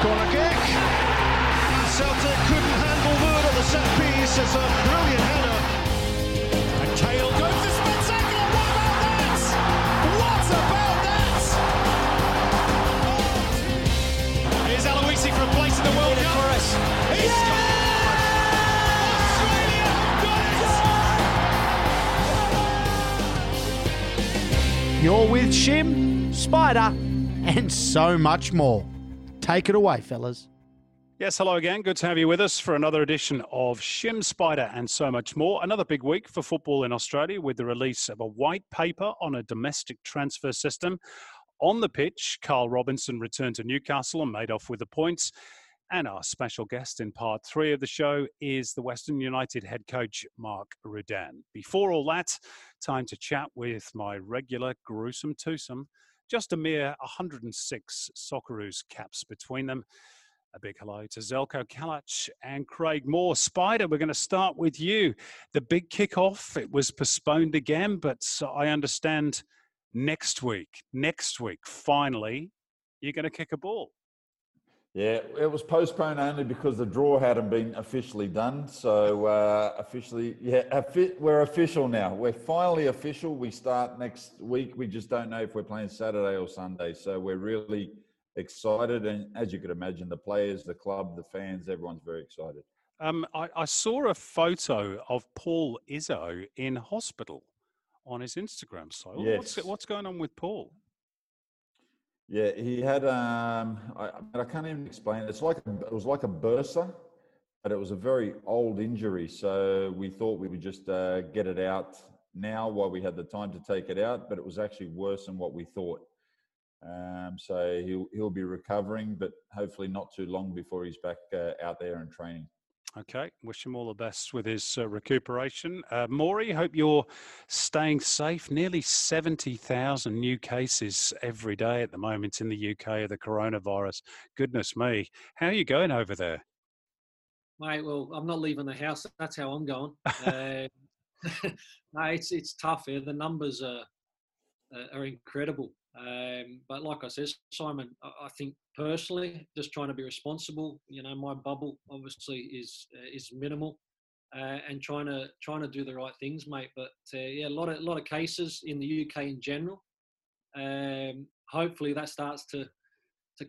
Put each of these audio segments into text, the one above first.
Corner kick. Celtic couldn't handle Wood on the set piece. It's a brilliant header. And Kale goes to Spitzenko. What about that? What about that? Here's Aloisi for a place in the World Cup. He's scored! Australia got it! You're with Shim, Spider, and so much more. Take it away, fellas. Yes, hello again. Good to have you with us for another edition of Shim Spider and so much more. Another big week for football in Australia with the release of a white paper on a domestic transfer system. On the pitch, Carl Robinson returned to Newcastle and made off with the points. And our special guest in part three of the show is the Western United head coach, Mark Rudan. Before all that, time to chat with my regular gruesome twosome. Just a mere 106 Socceroos caps between them. A big hello to Zelko Kalac and Craig Moore. Spider, we're going to start with you. The big kickoff, it was postponed again, but I understand next week, finally, you're going to kick a ball. Yeah, it was postponed only because the draw hadn't been officially done. So we're official now. We're finally official. We start next week. We just don't know if we're playing Saturday or Sunday. So we're really excited. And as you could imagine, the players, the club, the fans, everyone's very excited. I saw a photo of Paul Izzo in hospital on his Instagram. So yes. What's going on with Paul? Yeah, he had, I can't even explain it. It was like a bursa, but it was a very old injury. So we thought we would just get it out now while we had the time to take it out, but it was actually worse than what we thought. So he'll be recovering, but hopefully not too long before he's back out there and training. Okay, wish him all the best with his recuperation. Maury, hope you're staying safe. Nearly 70,000 new cases every day at the moment in the UK of the coronavirus. Goodness me. How are you going over there? Mate, well, I'm not leaving the house. That's how I'm going. No, it's tough here. The numbers are incredible. But like I said, Simon, I think personally, just trying to be responsible. You know, my bubble obviously is minimal, and trying to do the right things, mate. But yeah, a lot of cases in the UK in general. Hopefully, that starts to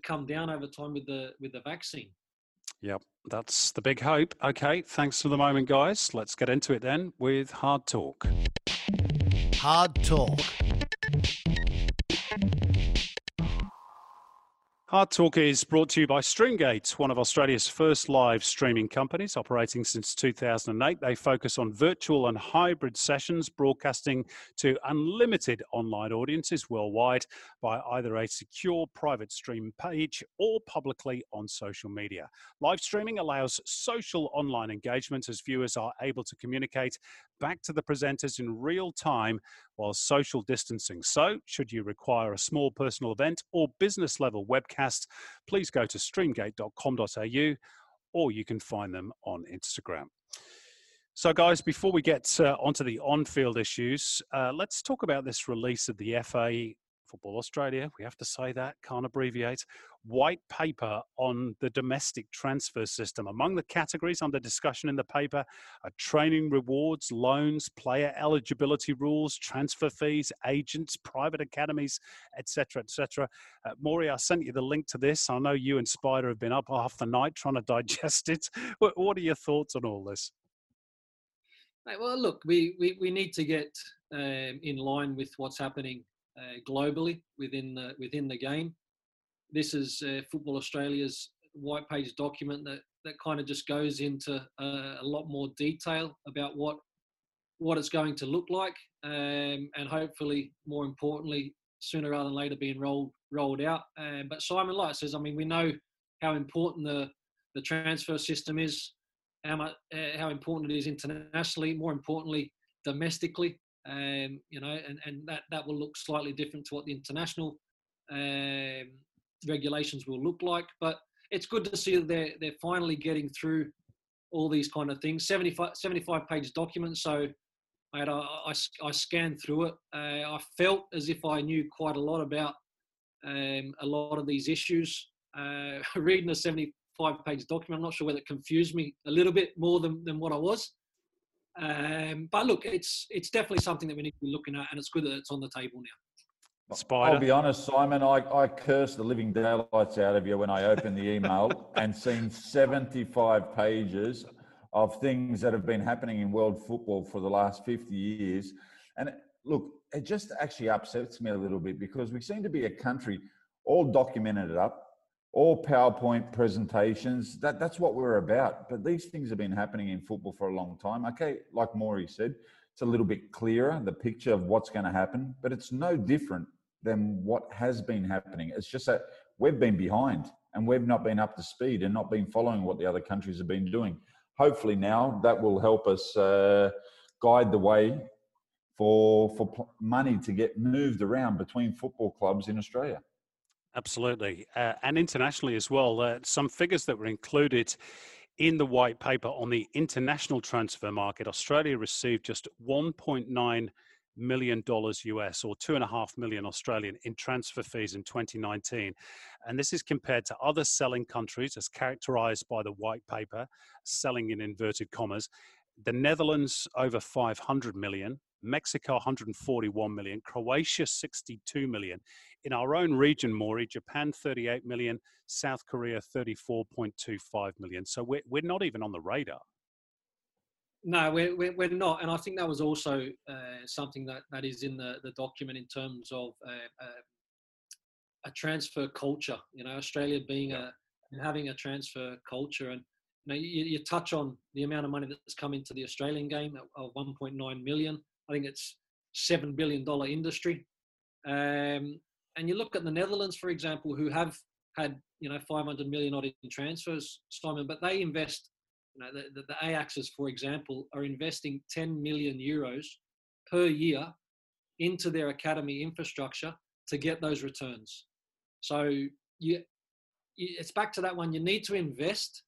come down over time with the vaccine. Yep, that's the big hope. Okay, thanks for the moment, guys. Let's get into it then with Hard Talk. Hard Talk. Hard Talk is brought to you by Streamgate, one of Australia's first live streaming companies operating since 2008. They focus on virtual and hybrid sessions, broadcasting to unlimited online audiences worldwide by either a secure private stream page or publicly on social media. Live streaming allows social online engagement as viewers are able to communicate back to the presenters in real time while social distancing. So, should you require a small personal event or business level webcast, please go to streamgate.com.au or you can find them on Instagram. So, guys, before we get onto the on-field issues, let's talk about this release of the FA, Football Australia, we have to say that, can't abbreviate, white paper on the domestic transfer system. Among the categories under discussion in the paper are training rewards, loans, player eligibility rules, transfer fees, agents, private academies, etc., etc. Maury, I sent you the link to this. I know you and Spider have been up half the night trying to digest it. What are your thoughts on all this? Right, well, look, we need to get in line with what's happening globally within the game. This is Football Australia's white page document that kind of just goes into a lot more detail about what it's going to look like, and hopefully, more importantly, sooner rather than later, being rolled out. But Simon Light says, I mean, we know how important the transfer system is. How important it is internationally, more importantly, domestically, and that will look slightly different to what the international regulations will look like. But it's good to see that they're finally getting through all these kind of things. 75-page document, so I scanned through it. I felt as if I knew quite a lot about a lot of these issues. Reading the 75-page document, I'm not sure whether it confused me a little bit more than what I was. But look, it's definitely something that we need to be looking at, and it's good that it's on the table now. Spider. I'll be honest, Simon, I cursed the living daylights out of you when I opened the email and seen 75 pages of things that have been happening in world football for the last 50 years. And look, it just actually upsets me a little bit, because we seem to be a country all documented it up, all PowerPoint presentations, that's what we're about. But these things have been happening in football for a long time. Okay, like Maury said, it's a little bit clearer, the picture of what's going to happen, but it's no different than what has been happening. It's just that we've been behind and we've not been up to speed and not been following what the other countries have been doing. Hopefully now that will help us guide the way for money to get moved around between football clubs in Australia. Absolutely. And internationally as well, some figures that were included in the white paper on the international transfer market. Australia received just $1.9 million US, or 2.5 million Australian, in transfer fees in 2019. And this is compared to other selling countries as characterized by the white paper, selling in inverted commas. The Netherlands, over 500 million. Mexico, 141 million. Croatia, 62 million. In our own region, Maury, Japan, 38 million. South Korea, 34.25 million. So we're not even on the radar. No, we're not. And I think that was also something that is in the document in terms of a transfer culture. You know, Australia being having a transfer culture. And you know, you touch on the amount of money that's come into the Australian game of 1.9 million. I think it's $7 billion industry. And you look at the Netherlands, for example, who have had, you know, 500 million odd in transfers, Simon, but they invest, you know, the Ajaxes, for example, are investing 10 million euros per year into their academy infrastructure to get those returns. So it's back to that one. You need to invest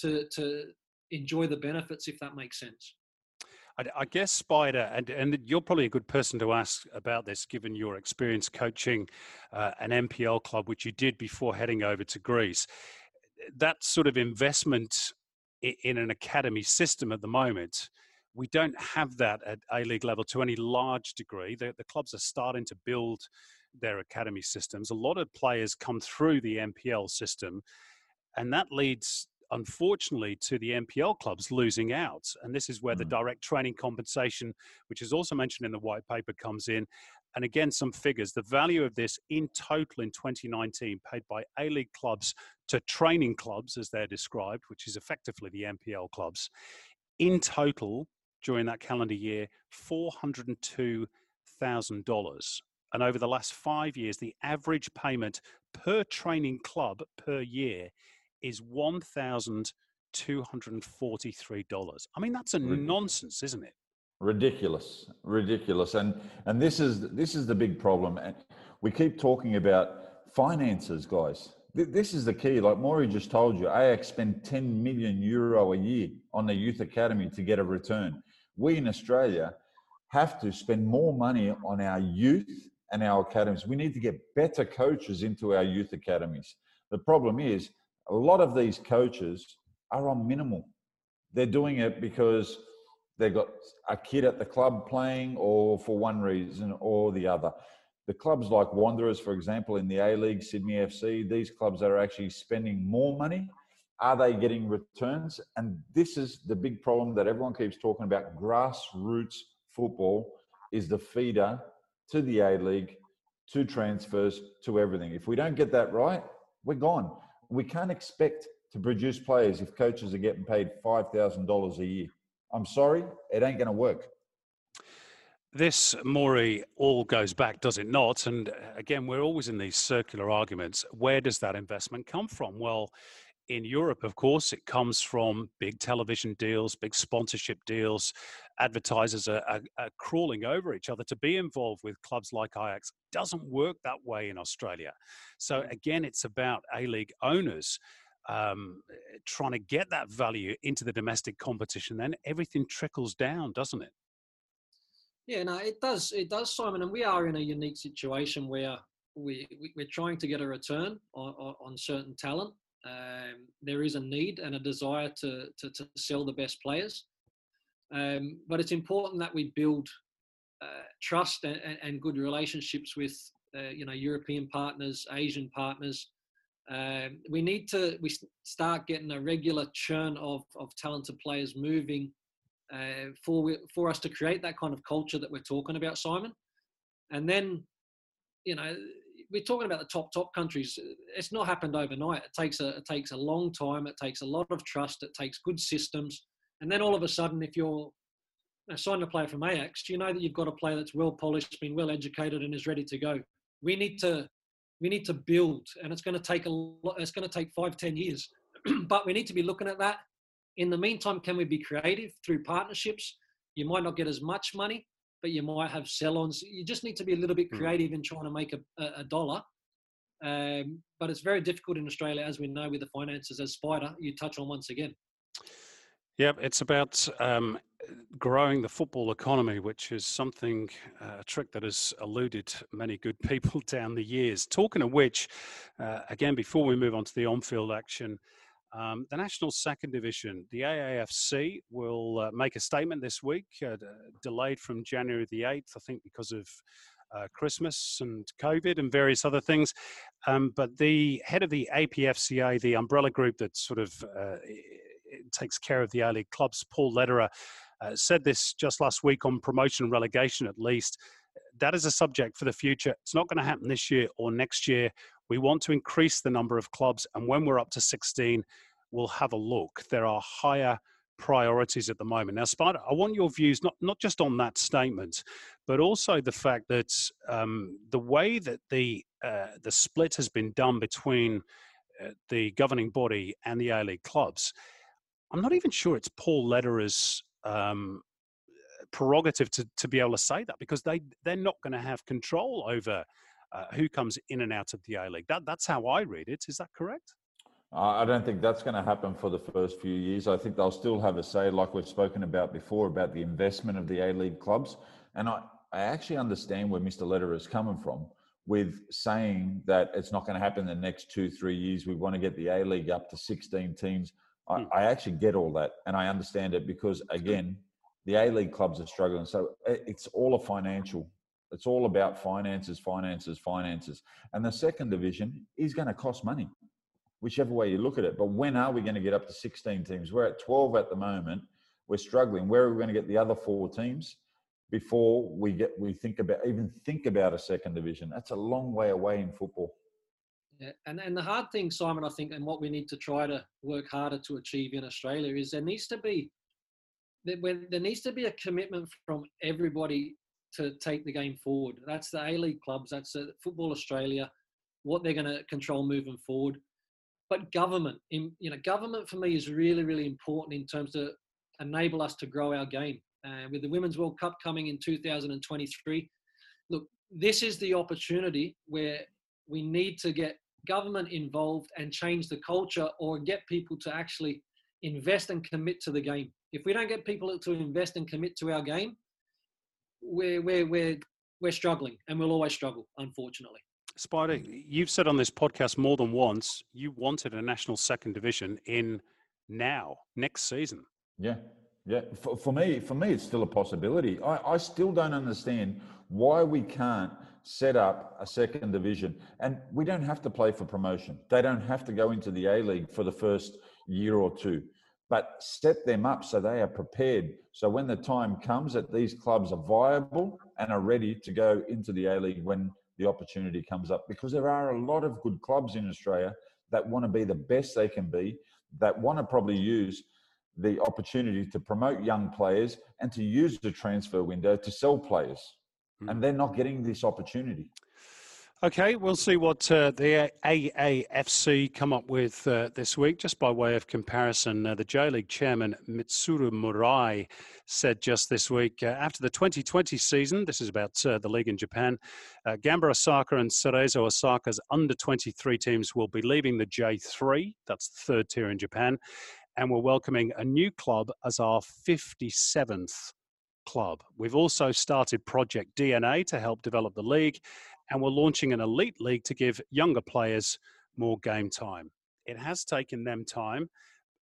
to enjoy the benefits, if that makes sense. I guess, Spider, and you're probably a good person to ask about this, given your experience coaching an MPL club, which you did before heading over to Greece. That sort of investment in an academy system at the moment, we don't have that at A-League level to any large degree. The clubs are starting to build their academy systems. A lot of players come through the MPL system, and that leads, unfortunately, to the MPL clubs losing out. And this is where the direct training compensation, which is also mentioned in the white paper, comes in. And again, some figures. The value of this in total in 2019 paid by A-League clubs to training clubs, as they're described, which is effectively the MPL clubs, in total during that calendar year, $402,000. And over the last 5 years, the average payment per training club per year is $1,243. I mean, that's a nonsense, isn't it? Ridiculous. And this is the big problem. And we keep talking about finances, guys. This is the key. Like Maury just told you, AX spend €10 million a year on the youth academy to get a return. We in Australia have to spend more money on our youth and our academies. We need to get better coaches into our youth academies. The problem is a lot of these coaches are on minimal. They're doing it because they've got a kid at the club playing, or for one reason or the other. The clubs like Wanderers, for example, in the A-League, Sydney FC, these clubs are actually spending more money. Are they getting returns? And this is the big problem that everyone keeps talking about. Grassroots football is the feeder to the A-League, to transfers, to everything. If we don't get that right, we're gone. We can't expect to produce players if coaches are getting paid $5,000 a year. I'm sorry, it ain't going to work. This, Maury, all goes back, does it not? And again, we're always in these circular arguments. Where does that investment come from? Well, in Europe, of course, it comes from big television deals, big sponsorship deals. Advertisers are crawling over each other to be involved with clubs like Ajax. Doesn't work that way in Australia. So again, it's about A-League owners trying to get that value into the domestic competition. Then everything trickles down, doesn't it? Yeah, no, it does. It does, Simon. And we are in a unique situation where we're trying to get a return on certain talent. There is a need and a desire to sell the best players. But it's important that we build trust and good relationships with, you know, European partners, Asian partners. We need to start getting a regular churn of talented players moving for us to create that kind of culture that we're talking about, Simon. And then, you know, we're talking about the top countries. It's not happened overnight. It takes a long time. It takes a lot of trust. It takes good systems. And then all of a sudden, if you're signing a player from Ajax, you know that you've got a player that's well polished, been well educated, and is ready to go. We need to build, and it's going to take a lot. It's going to take 5-10 years, but we need to be looking at that. In the meantime, can we be creative through partnerships? You might not get as much money, but you might have sell-ons. You just need to be a little bit creative in trying to make a dollar. But it's very difficult in Australia, as we know, with the finances, as Spider, you touch on once again. Yeah, it's about growing the football economy, which is something, a trick that has eluded many good people down the years. Talking of which, again, before we move on to the on-field action, the National Second Division, the AAFC, will make a statement this week, delayed from January the 8th, I think because of Christmas and COVID and various other things. But the head of the APFCA, the umbrella group that sort of takes care of the A-League clubs, Paul Lederer, said this just last week on promotion and relegation at least. That is a subject for the future. It's not going to happen this year or next year. We want to increase the number of clubs, and when we're up to 16, we'll have a look. There are higher priorities at the moment. Now, Spider, I want your views, not just on that statement, but also the fact that the way that the split has been done between the governing body and the A-League clubs, I'm not even sure it's Paul Lederer's prerogative to be able to say that, because they're not going to have control over who comes in and out of the A-League. That's how I read it. Is that correct? I don't think that's going to happen for the first few years. I think they'll still have a say, like we've spoken about before, about the investment of the A-League clubs. And I actually understand where Mr. Lederer is coming from with saying that it's not going to happen in the next 2-3 years. We want to get the A-League up to 16 teams. I actually get all that, and I understand it, because, again, the A-League clubs are struggling. So it's all a financial. It's all about finances. And the second division is going to cost money, whichever way you look at it. But when are we going to get up to 16 teams? We're at 12 at the moment. We're struggling. Where are we going to get the other 4 teams before we think about a second division? That's a long way away in football. Yeah, and the hard thing, Simon, I think, and what we need to try to work harder to achieve in Australia is there needs to be a commitment from everybody to take the game forward. That's the A-League clubs, that's Football Australia, what they're going to control moving forward. But government for me is really, really important in terms of enable us to grow our game. With the Women's World Cup coming in 2023, look, this is the opportunity where we need to get government involved and change the culture, or get people to actually invest and commit to the game. If we don't get people to invest and commit to our game, we're struggling, and we'll always struggle, unfortunately. Spider, you've said on this podcast more than once, you wanted a national second division in now, next season. Yeah. Yeah, for me, it's still a possibility. I still don't understand why we can't set up a second division. And we don't have to play for promotion. They don't have to go into the A-League for the first year or two. But set them up so they are prepared. So when the time comes that these clubs are viable and are ready to go into the A-League when the opportunity comes up. Because there are a lot of good clubs in Australia that want to be the best they can be, that want to probably use the opportunity to promote young players and to use the transfer window to sell players. And they're not getting this opportunity. Okay, we'll see what the AAFC come up with this week. Just by way of comparison, the J.League chairman Mitsuru Murai said just this week, after the 2020 season, this is about the league in Japan, Gamba Osaka and Cerezo Osaka's under-23 teams will be leaving the J3, that's the third tier in Japan, and we're welcoming a new club as our 57th club. We've also started Project DNA to help develop the league, and we're launching an elite league to give younger players more game time. It has taken them time,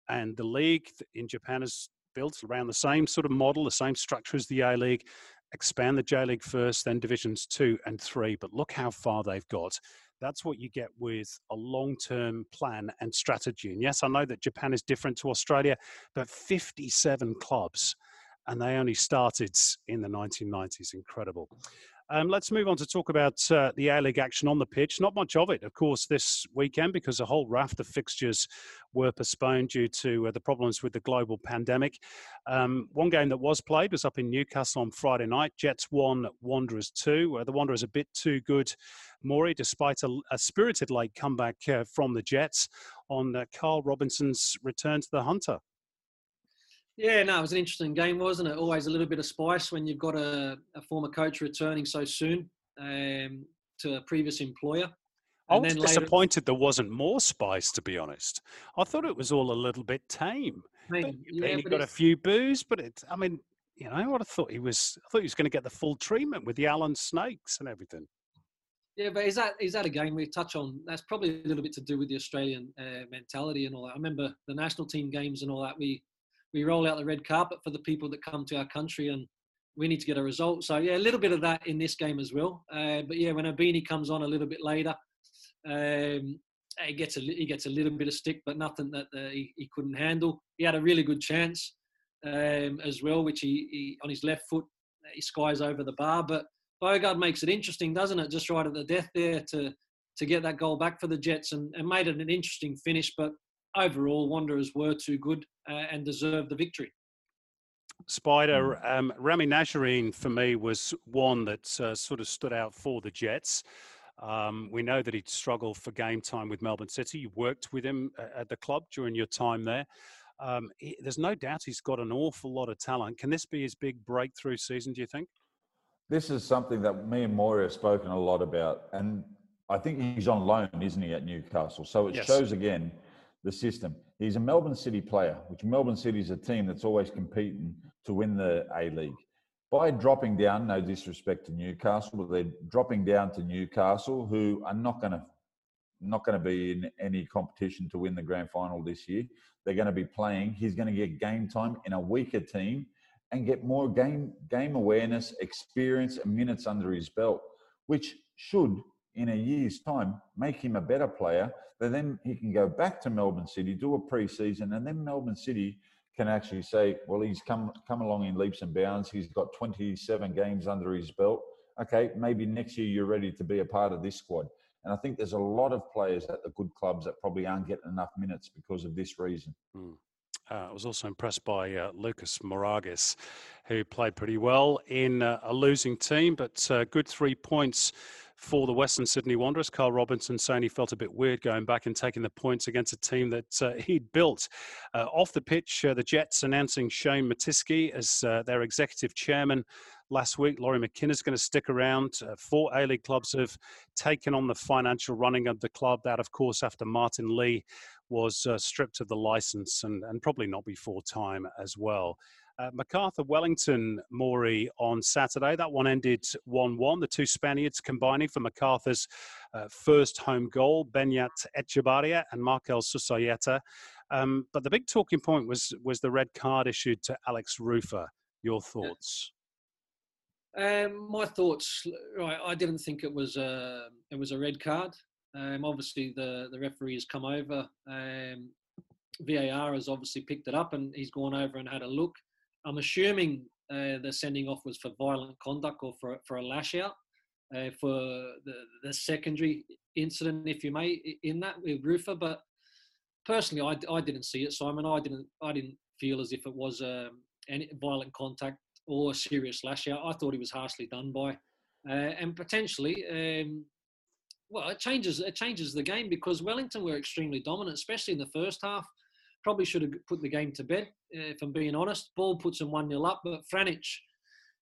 and the league in Japan is built around the same sort of model, the same structure as the A-League. Expand the J-League first, then Divisions 2 and 3, but look how far they've got. That's what you get with a long-term plan and strategy. And yes, I know that Japan is different to Australia, but 57 clubs, and they only started in the 1990s. Incredible. Let's move on to talk about the A-League action on the pitch. Not much of it, of course, this weekend, because a whole raft of fixtures were postponed due to the problems with the global pandemic. One game that was played was up in Newcastle on Friday night. Jets 1, Wanderers 2. The Wanderers a bit too good, Maury, despite a spirited late comeback from the Jets on Carl Robinson's return to the Hunter. Yeah, no, it was an interesting game, wasn't it? Always a little bit of spice when you've got a former coach returning so soon to a previous employer. I was disappointed there wasn't more spice, to be honest. I thought it was all a little bit tame. He got a few boos, but I thought he was going to get the full treatment with the Allen Snakes and everything. Yeah, but is that a game we touch on? That's probably a little bit to do with the Australian mentality and all that. I remember the national team games and all that. We roll out the red carpet for the people that come to our country, and we need to get a result. So, yeah, a little bit of that in this game as well. But, yeah, when Abini comes on a little bit later, he gets a little bit of stick, but nothing that he couldn't handle. He had a really good chance as well, which he on his left foot, he skies over the bar. But Bogard makes it interesting, doesn't it? Just right at the death there to get that goal back for the Jets, and made it an interesting finish. But overall, Wanderers were too good and deserved the victory. Spider, Rami Nasserine for me was one that sort of stood out for the Jets. We know that he'd struggled for game time with Melbourne City. You worked with him at the club during your time there. There's no doubt he's got an awful lot of talent. Can this be his big breakthrough season, do you think? This is something that me and Maury have spoken a lot about. And I think he's on loan, isn't he, at Newcastle? So it shows again the system. He's a Melbourne City player, which Melbourne City is a team that's always competing to win the A-League. By dropping down, no disrespect to Newcastle, but they're dropping down to Newcastle, who are not going to be in any competition to win the grand final this year. They're going to be playing. He's going to get game time in a weaker team and get more game awareness, experience, and minutes under his belt, which should, in a year's time, make him a better player. Then he can go back to Melbourne City, do a pre-season, and then Melbourne City can actually say, well, he's come along in leaps and bounds. He's got 27 games under his belt. Okay, maybe next year you're ready to be a part of this squad. And I think there's a lot of players at the good clubs that probably aren't getting enough minutes because of this reason. I was also impressed by Lucas Moragas, who played pretty well in a losing team, but good 3 points for the Western Sydney Wanderers. Carl Robinson saying he felt a bit weird going back and taking the points against a team that he'd built. Off the pitch, the Jets announcing Shane Matiski as their executive chairman. last week. Laurie McKinnon's going to stick around. Four A-League clubs have taken on the financial running of the club. That, of course, after Martin Lee was stripped of the licence and probably not before time as well. MacArthur Wellington, Maury, on Saturday. That one ended 1-1. The two Spaniards combining for MacArthur's first home goal, Benyat Echevarria and Markel Susayeta. But the big talking point was the red card issued to Alex Rufer. Your thoughts? My thoughts. Right, I didn't think it was a red card. Obviously, the referee has come over. VAR has obviously picked it up and he's gone over and had a look. I'm assuming the sending off was for violent conduct or for a lash out for the secondary incident, if you may, in that with Rufer. But personally, I didn't see it, Simon. I didn't feel as if it was any violent contact or serious lash out. I thought he was harshly done by, and potentially, well, it changes the game because Wellington were extremely dominant, especially in the first half. Probably should have put the game to bed, if I'm being honest. Ball puts them 1-0 up, but Franich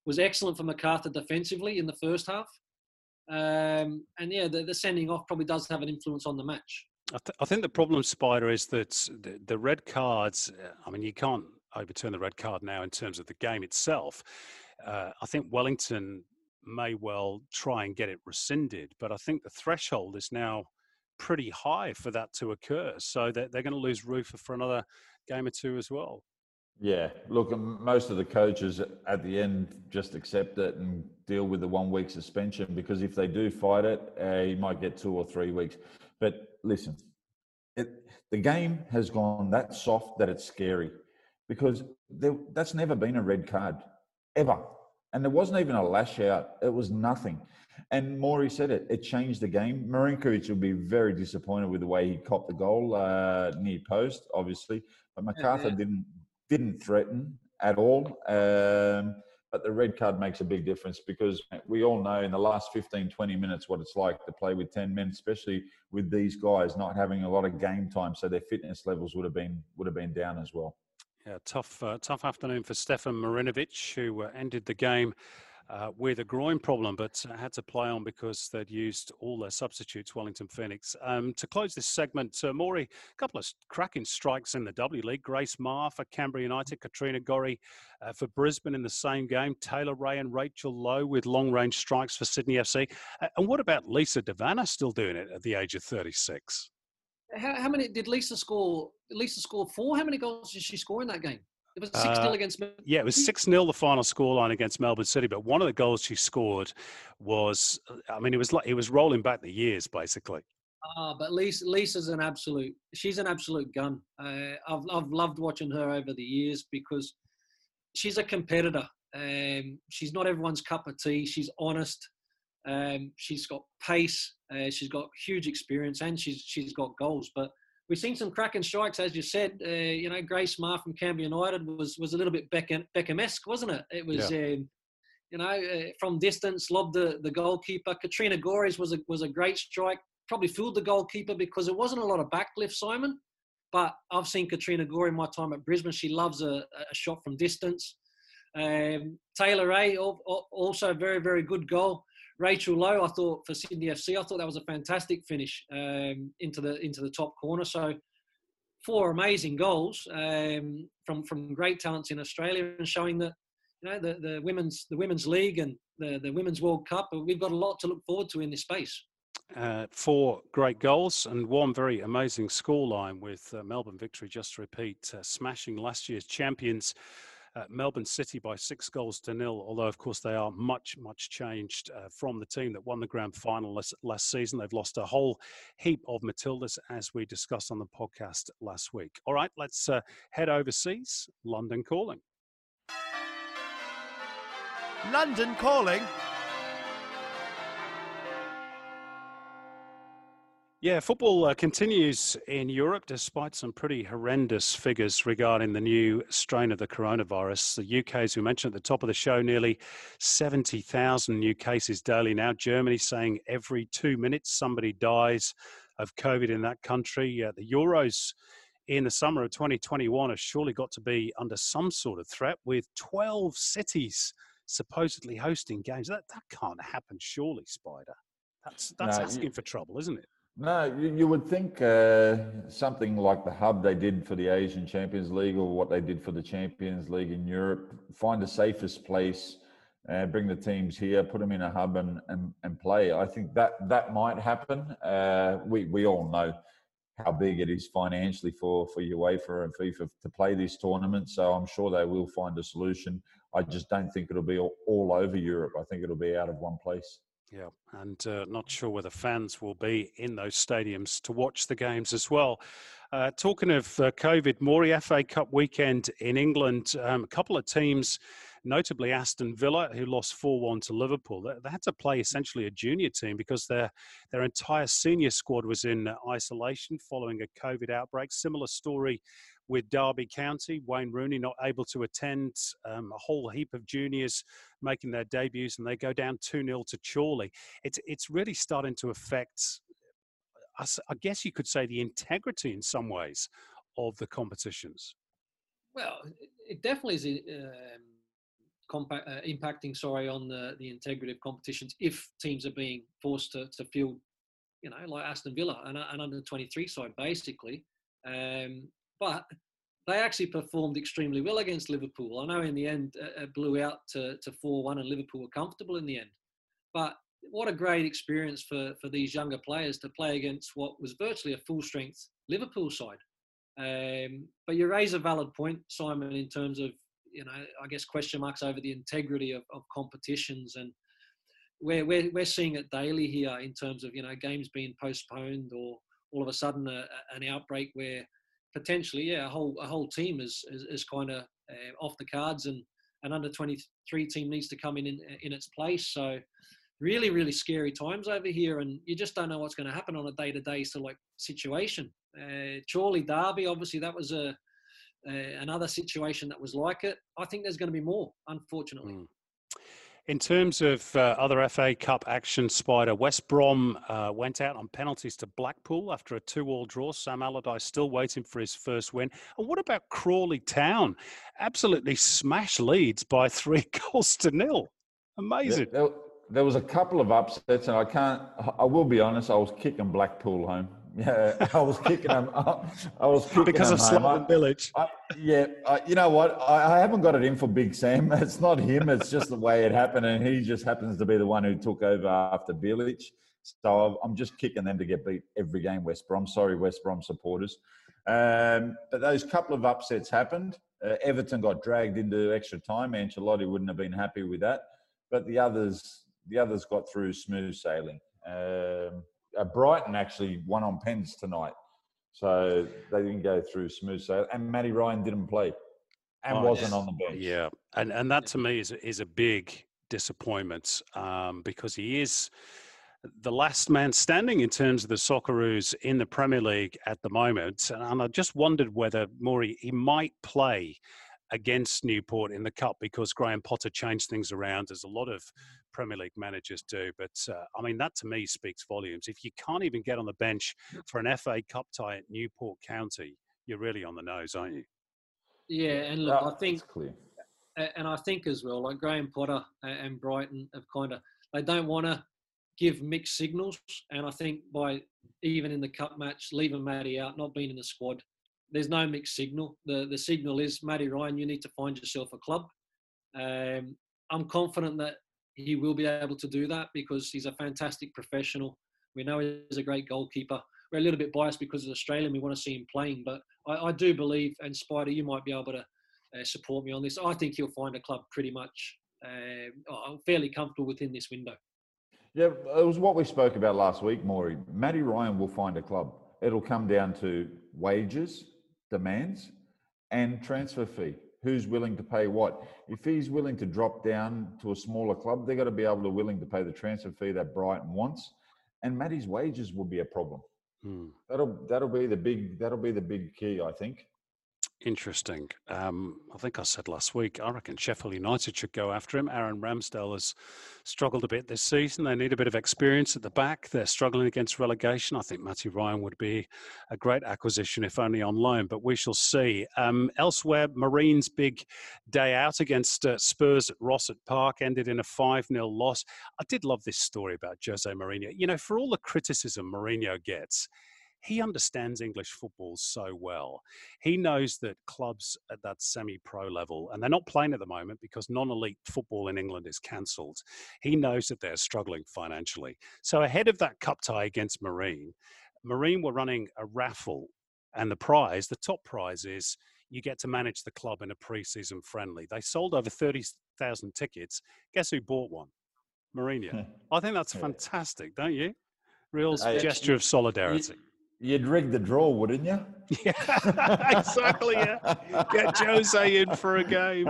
was excellent for MacArthur defensively in the first half. And yeah, the sending off probably does have an influence on the match. I think the problem, Spider, is that the red cards, I mean, you can't overturn the red card now in terms of the game itself. I think Wellington may well try and get it rescinded, but I think the threshold is now pretty high for that to occur, so they're going to lose Rufer for another game or two as well. Yeah, look, most of the coaches at the end just accept it and deal with the 1 week suspension, because if they do fight it, you might get 2 or 3 weeks. But listen, the game has gone that soft that it's scary, because that's never been a red card, ever. And there wasn't even a lash out. It was nothing. And Maury said it. It changed the game. Marinkovic will be very disappointed with the way he copped the goal near post, obviously. But MacArthur didn't threaten at all. But the red card makes a big difference, because we all know in the last 15, 20 minutes what it's like to play with 10 men, especially with these guys not having a lot of game time. So their fitness levels would have been down as well. Yeah, tough afternoon for Stefan Marinovic, who ended the game with a groin problem, but had to play on because they'd used all their substitutes, Wellington Phoenix. To close this segment, Maury, a couple of cracking strikes in the W League. Grace Maher for Canberra United, Katrina Gorry for Brisbane in the same game, Taylor Ray and Rachel Lowe with long-range strikes for Sydney FC. And what about Lisa Devanna still doing it at the age of 36? How many did Lisa score? Lisa scored four. How many goals did she score in that game? It was 6-0 against Melbourne. Yeah, it was 6-0 the final scoreline against Melbourne City. But one of the goals she scored was, I mean, it was rolling back the years basically. But Lisa's an absolute. She's an absolute gun. I've loved watching her over the years because she's a competitor. She's not everyone's cup of tea. She's honest. She's got pace, she's got huge experience, and she's got goals. But we've seen some cracking strikes, as you said. You know, Grace Maher from Canberra United was a little bit Beckham-esque, wasn't it? It was, yeah. You know, from distance, lobbed the goalkeeper. Katrina Gorry's was a great strike, probably fooled the goalkeeper because it wasn't a lot of backlift, Simon. But I've seen Katrina Gorry in my time at Brisbane. She loves a shot from distance. Taylor Ray, also a very, very good goal. Rachel Lowe, I thought, for Sydney FC, I thought that was a fantastic finish into the top corner. So, four amazing goals from great talents in Australia, and showing that, you know, the women's league and the Women's World Cup, we've got a lot to look forward to in this space. Four great goals and one very amazing scoreline with Melbourne victory. Just to repeat, smashing last year's champions. Melbourne City by 6-0, although, of course, they are much, much changed from the team that won the grand final last season. They've lost a whole heap of Matildas, as we discussed on the podcast last week. All right, let's head overseas. London Calling. London Calling. Yeah, football continues in Europe despite some pretty horrendous figures regarding the new strain of the coronavirus. The UK, as we mentioned at the top of the show, nearly 70,000 new cases daily now. Germany saying every 2 minutes somebody dies of COVID in that country. The Euros in the summer of 2021 has surely got to be under some sort of threat, with 12 cities supposedly hosting games. That can't happen, surely, Spider. That's asking for trouble, isn't it? No, you would think something like the hub they did for the Asian Champions League, or what they did for the Champions League in Europe, find the safest place, bring the teams here, put them in a hub and play. I think that might happen. We all know how big it is financially for UEFA and FIFA to play this tournament. So I'm sure they will find a solution. I just don't think it'll be all over Europe. I think it'll be out of one place. Yeah, and not sure whether fans will be in those stadiums to watch the games as well. Talking of COVID, Maury, FA Cup weekend in England, a couple of teams, notably Aston Villa, who lost 4-1 to Liverpool. They had to play essentially a junior team because their entire senior squad was in isolation following a COVID outbreak. Similar story with Derby County, Wayne Rooney not able to attend, a whole heap of juniors making their debuts, and they go down 2-0 to Chorley. It's really starting to affect, I guess you could say, the integrity in some ways of the competitions. Well, it definitely is impacting, on the integrity of competitions if teams are being forced to field, like Aston Villa, an under-23 side, basically. But they actually performed extremely well against Liverpool. I know in the end it blew out to 4-1 and Liverpool were comfortable in the end. But what a great experience for these younger players to play against what was virtually a full-strength Liverpool side. But you raise a valid point, Simon, in terms of, I guess question marks over the integrity of competitions. And we're seeing it daily here in terms of, games being postponed or all of a sudden an outbreak where potentially, a whole team is kind of off the cards, and an under-23 team needs to come in its place. So really, really scary times over here, and you just don't know what's going to happen on a day-to-day situation. Chorley Derby, obviously, that was another situation that was like it. I think there's going to be more, unfortunately. Mm. In terms of other FA Cup action, Spider, West Brom went out on penalties to Blackpool after a 2-2 draw. Sam Allardyce still waiting for his first win. And what about Crawley Town? Absolutely smashed Leeds by 3-0. Amazing. Yeah, there was a couple of upsets, and I will be honest, I was kicking Blackpool home. Yeah, I was kicking them up. Because of Slough Village. You know what? I haven't got it in for Big Sam. It's not him. It's just the way it happened, and he just happens to be the one who took over after Village. So I'm just kicking them to get beat every game, West Brom. Sorry, West Brom supporters. But those couple of upsets happened. Everton got dragged into extra time. Ancelotti wouldn't have been happy with that. But the others got through smooth sailing. Brighton actually won on pens tonight, so they didn't go through smooth sail. And Matty Ryan didn't play and wasn't on the bench. Yeah, and that to me is a big disappointment because he is the last man standing in terms of the Socceroos in the Premier League at the moment. And I just wondered whether, Maury, he might play against Newport in the Cup because Graham Potter changed things around, as a lot of Premier League managers do. But, that to me speaks volumes. If you can't even get on the bench for an FA Cup tie at Newport County, you're really on the nose, aren't you? Yeah, and look, I think... clear. And I think as well, like Graham Potter and Brighton have they don't want to give mixed signals. And I think by, even in the Cup match, leaving Matty out, not being in the squad, there's no mixed signal. The signal is, Matty Ryan, you need to find yourself a club. I'm confident that he will be able to do that because he's a fantastic professional. We know he's a great goalkeeper. We're a little bit biased because he's Australian. We want to see him playing. But I do believe, and Spider, you might be able to support me on this, I think he'll find a club pretty much fairly comfortable within this window. Yeah, it was what we spoke about last week, Maury. Matty Ryan will find a club. It'll come down to wages, demands, and transfer fee. Who's willing to pay what? If he's willing to drop down to a smaller club, they've got to be willing to pay the transfer fee that Brighton wants, and Matty's wages will be a problem. Hmm. That'll be the big key, I think. Interesting. I think I said last week, I reckon Sheffield United should go after him. Aaron Ramsdale has struggled a bit this season. They need a bit of experience at the back. They're struggling against relegation. I think Matty Ryan would be a great acquisition, if only on loan, but we shall see. Elsewhere, Marine's big day out against Spurs at Rossett Park ended in a 5-0 loss. I did love this story about Jose Mourinho. You know, for all the criticism Mourinho gets, he understands English football so well. He knows that clubs at that semi-pro level, and they're not playing at the moment because non-elite football in England is cancelled. He knows that they're struggling financially. So ahead of that cup tie against Marine, Marine were running a raffle, and the prize, the top prize is you get to manage the club in a pre-season friendly. They sold over 30,000 tickets. Guess who bought one? Mourinho. I think that's fantastic, don't you? Real gesture of solidarity. You'd rig the draw, wouldn't you? Yeah, exactly, yeah. Get Jose in for a game.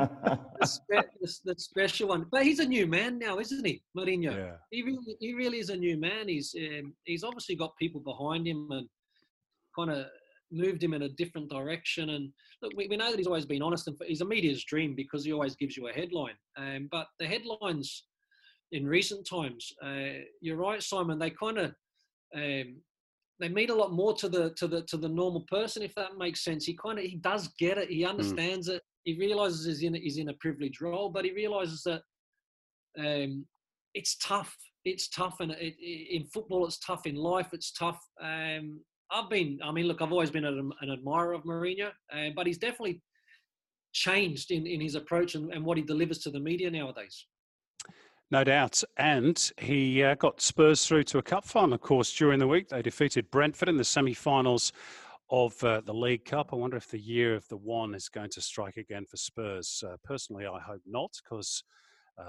The special one. But he's a new man now, isn't he, Mourinho? Yeah. He really is a new man. He's obviously got people behind him and kind of moved him in a different direction. And look, we know that he's always been honest, and he's a media's dream because he always gives you a headline. But the headlines in recent times, you're right, Simon, they kind of... they mean a lot more to the normal person, if that makes sense. He does get it. He understands it. He realizes he's in a privileged role, but he realizes that it's tough. It's tough, and in football, it's tough. In life, it's tough. I've always been an admirer of Mourinho, but he's definitely changed in his approach and what he delivers to the media nowadays. No doubt. And he got Spurs through to a cup final, of course, during the week. They defeated Brentford in the semi-finals of the League Cup. I wonder if the year of the one is going to strike again for Spurs. Personally, I hope not, because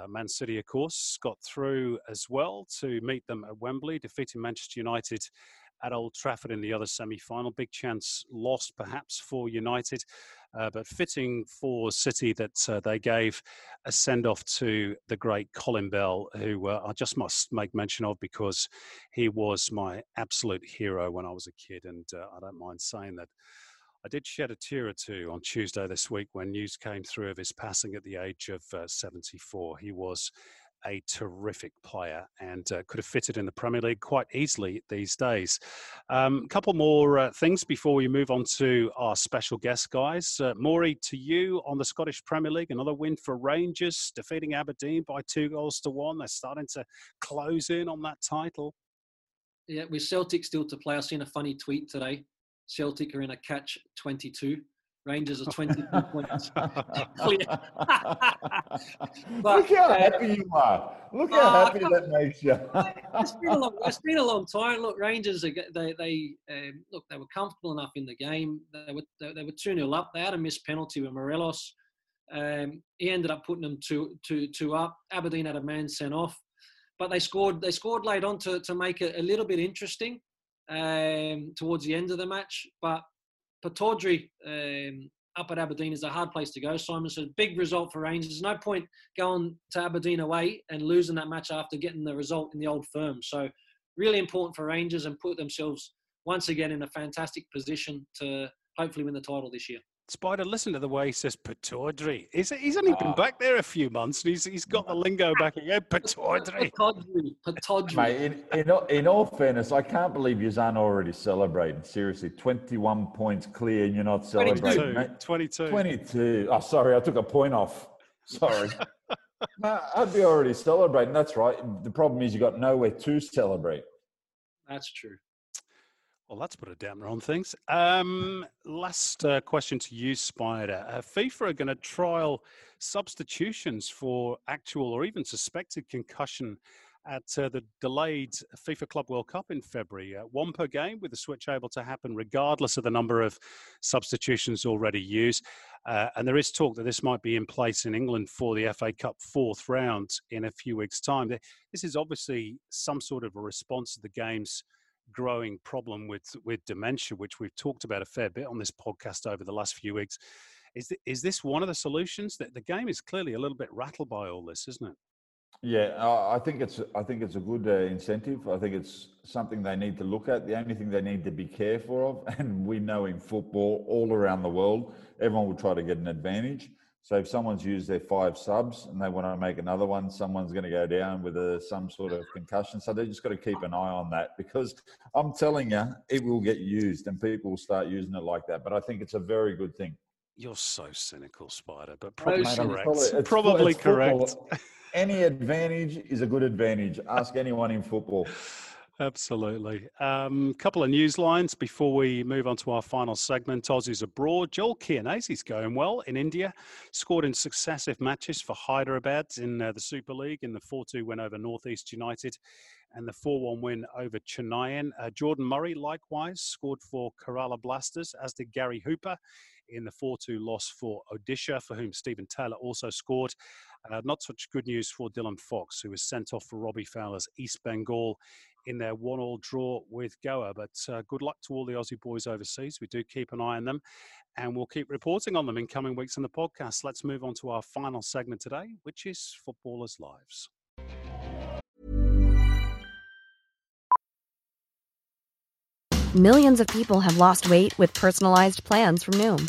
Man City, of course, got through as well to meet them at Wembley, defeating Manchester United at Old Trafford in the other semi-final. Big chance lost perhaps for United, but fitting for City that they gave a send-off to the great Colin Bell, who I just must make mention of because he was my absolute hero when I was a kid, and I don't mind saying that. I did shed a tear or two on Tuesday this week when news came through of his passing at the age of 74. He was a terrific player and could have fitted in the Premier League quite easily these days. A couple more things before we move on to our special guest, guys. Maury, to you on the Scottish Premier League, another win for Rangers, defeating Aberdeen by 2-1. They're starting to close in on that title. Yeah, with Celtic still to play. I've seen a funny tweet today. Celtic are in a catch-22. Rangers are 22 points clear. But, look how happy you are. Look how happy that makes you. It's been a long time. Look, Rangers, they were comfortable enough in the game. They were 2-0 up. They had a missed penalty with Morelos. He ended up putting them 2-2 up. Aberdeen had a man sent off. But they scored late on to make it a little bit interesting towards the end of the match. But Pataudry up at Aberdeen is a hard place to go, Simon. So big result for Rangers. There's no point going to Aberdeen away and losing that match after getting the result in the Old Firm. So really important for Rangers and put themselves once again in a fantastic position to hopefully win the title this year. Spider, listen to the way he says Pataudry. He's only been back there a few months and he's got the lingo back again. Pataudry. Pataudry. Mate, in all fairness, I can't believe you aren't already celebrating. Seriously, 21 points clear and you're not celebrating, 22, mate. 22. Oh, sorry, I took a point off. Sorry. No, I'd be already celebrating. That's right. The problem is you got nowhere to celebrate. That's true. Well, that's put a damper on things. Last question to you, Spider. FIFA are going to trial substitutions for actual or even suspected concussion at the delayed FIFA Club World Cup in February. One per game, with the switch able to happen regardless of the number of substitutions already used. And there is talk that this might be in place in England for the FA Cup fourth round in a few weeks' time. This is obviously some sort of a response to the game's growing problem with dementia, which we've talked about a fair bit on this podcast over the last few weeks. Is this one of the solutions? That the game is clearly a little bit rattled by all this, isn't it? Yeah, I think it's a good incentive. I think it's something they need to look at. The only thing they need to be careful of, and we know in football all around the world, everyone will try to get an advantage. So if someone's used their 5 subs and they want to make another one, someone's going to go down with some sort of concussion. So they just got to keep an eye on that, because I'm telling you, it will get used and people will start using it like that. But I think it's a very good thing. You're so cynical, Spider, but probably correct. It's correct. Any advantage is a good advantage. Ask anyone in football. Absolutely. Couple of news lines before we move on to our final segment. Aussies abroad. Joel Kianese's going well in India. Scored in successive matches for Hyderabad in the Super League, in the 4-2 win over North East United and the 4-1 win over Chennai. Jordan Murray likewise scored for Kerala Blasters, as did Gary Hooper in the 4-2 loss for Odisha, for whom Stephen Taylor also scored. Not such good news for Dylan Fox, who was sent off for Robbie Fowler's East Bengal in their 1-1 draw with Goa. But good luck to all the Aussie boys overseas. We do keep an eye on them, and we'll keep reporting on them in coming weeks in the podcast. Let's move on to our final segment today, which is Footballers' Lives. Millions of people have lost weight with personalized plans from Noom,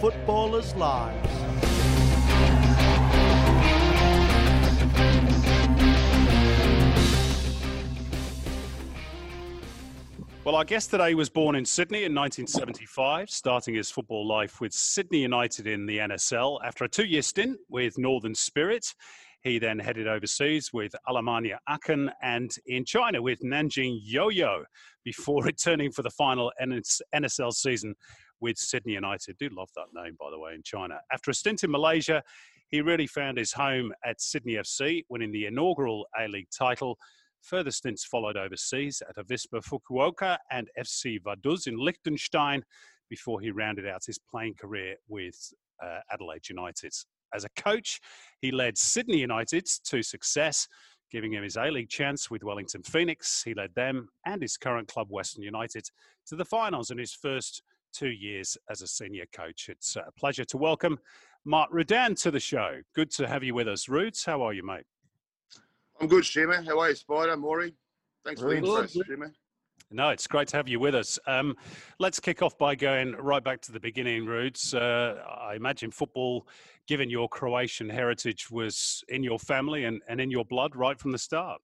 Footballers' Lives. Well, our guest today was born in Sydney in 1975, starting his football life with Sydney United in the NSL. After a 2-year stint with Northern Spirit, he then headed overseas with Alemannia Aachen and in China with Nanjing Yo-Yo, before returning for the final NSL season with Sydney United. Do love that name, by the way, in China. After a stint in Malaysia, he really found his home at Sydney FC, winning the inaugural A-League title. Further stints followed overseas at Avispa Fukuoka and FC Vaduz in Liechtenstein, before he rounded out his playing career with Adelaide United. As a coach, he led Sydney United to success, giving him his A-League chance with Wellington Phoenix. He led them and his current club, Western United, to the finals in his first 2 years as a senior coach. It's a pleasure to welcome Mark Rudan to the show. Good to have you with us, Rudes. How are you, mate? I'm good, Shima. How are you, Spider, Maury? Thanks for the interest, Shima. No, it's great to have you with us. Let's kick off by going right back to the beginning, Rudes. I imagine football, given your Croatian heritage, was in your family and in your blood right from the start.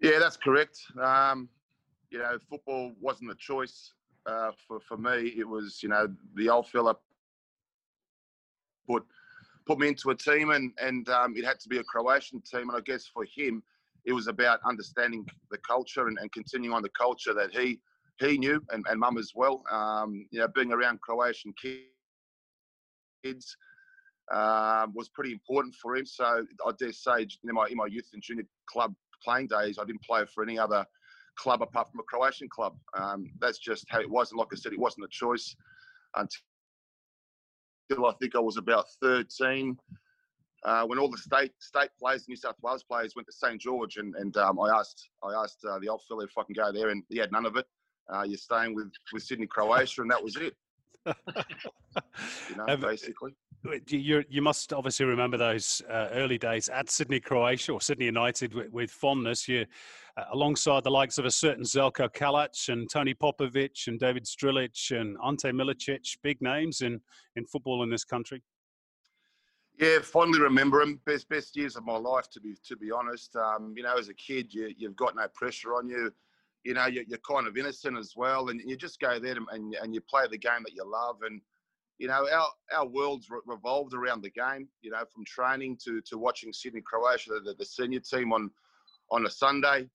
Yeah, that's correct. Football wasn't the choice for me. It was, the old fella put me into a team and it had to be a Croatian team. And I guess for him, it was about understanding the culture and continuing on the culture that he knew and mum as well. Being around Croatian kids was pretty important for him. So I dare say in my youth and junior club playing days, I didn't play for any other club apart from a Croatian club. That's just how it was. And like I said, it wasn't a choice until I think I was about 13, when all the state players, New South Wales players, went to St George, and I asked the old fella if I can go there, and he had none of it. You're staying with Sydney Croatia, and that was it. Basically. You must obviously remember those early days at Sydney Croatia or Sydney United with fondness. You alongside the likes of a certain Zelko Kalac and Tony Popovic and David Strilic and Ante Milicic, big names in football in this country. Yeah, fondly remember them. Best years of my life, to be honest. As a kid, you've got no pressure on you. You're kind of innocent as well, and you just go there and you play the game that you love. And our worlds revolved around the game. From training to watching Sydney Croatia, the senior team on a Sunday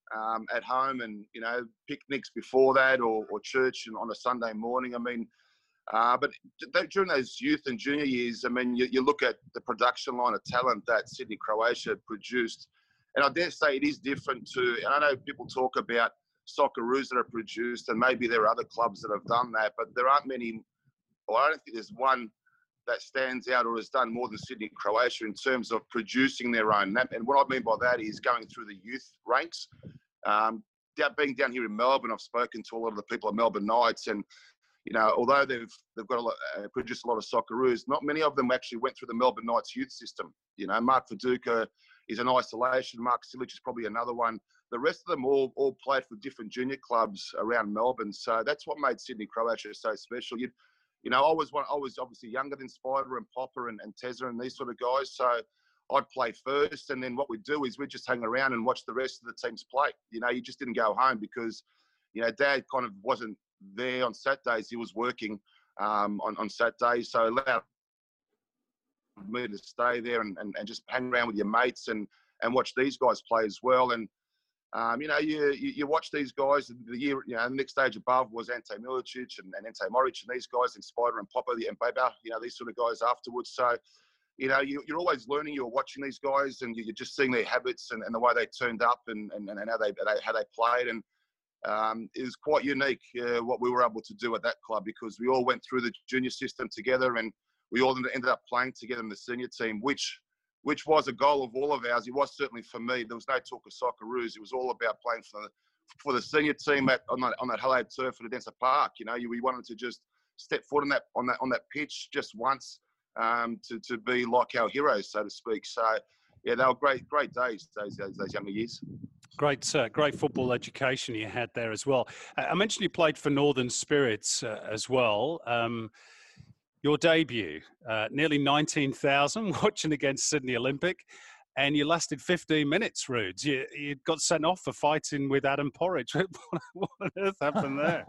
at home, and picnics before that, or church on a Sunday morning. I mean, But during those youth and junior years, I mean, you look at the production line of talent that Sydney, Croatia produced, and I dare say it is different to, and I know people talk about Socceroos that are produced, and maybe there are other clubs that have done that, but there aren't many, or I don't think there's one that stands out or has done more than Sydney, Croatia in terms of producing their own. And what I mean by that is going through the youth ranks. Being down here in Melbourne, I've spoken to a lot of the people at Melbourne Knights, and you know, although they've got a lot, produced a lot of Socceroos, not many of them actually went through the Melbourne Knights youth system. You know, Mark Viduka is an isolation. Mark Silic is probably another one. The rest of them all played for different junior clubs around Melbourne. So that's what made Sydney, Croatia so special. You know, I was obviously younger than Spider and Popper and Tezza and these sort of guys. So I'd play first, and then what we'd do is we'd just hang around and watch the rest of the teams play. You know, you just didn't go home because, you know, Dad kind of wasn't there on Saturdays. He was working on Saturdays. So allowed me to stay there and just hang around with your mates and watch these guys play as well. And, you know, you watch these guys, and the year, you know, the next stage above was Ante Milicic and Ante Moric and these guys, and Spider and Popper and Beba, you know, these sort of guys afterwards. So, you know, you're always learning, you're watching these guys, and you're just seeing their habits and the way they turned up and how they played. And it was quite unique what we were able to do at that club, because we all went through the junior system together, and we all ended up playing together in the senior team, which was a goal of all of ours. It was certainly for me. There was no talk of Socceroos. It was all about playing for the senior team on that hallowed turf at Adensa Park. You know, we wanted to just step foot on that pitch just once to be like our heroes, so to speak. So, yeah, they were great days, those younger years. Great football education you had there as well. I mentioned you played for Northern Spirits as well. Your debut, nearly 19,000 watching against Sydney Olympic, and you lasted 15 minutes, Roods. You got sent off for fighting with Adam Porridge. What on earth happened there?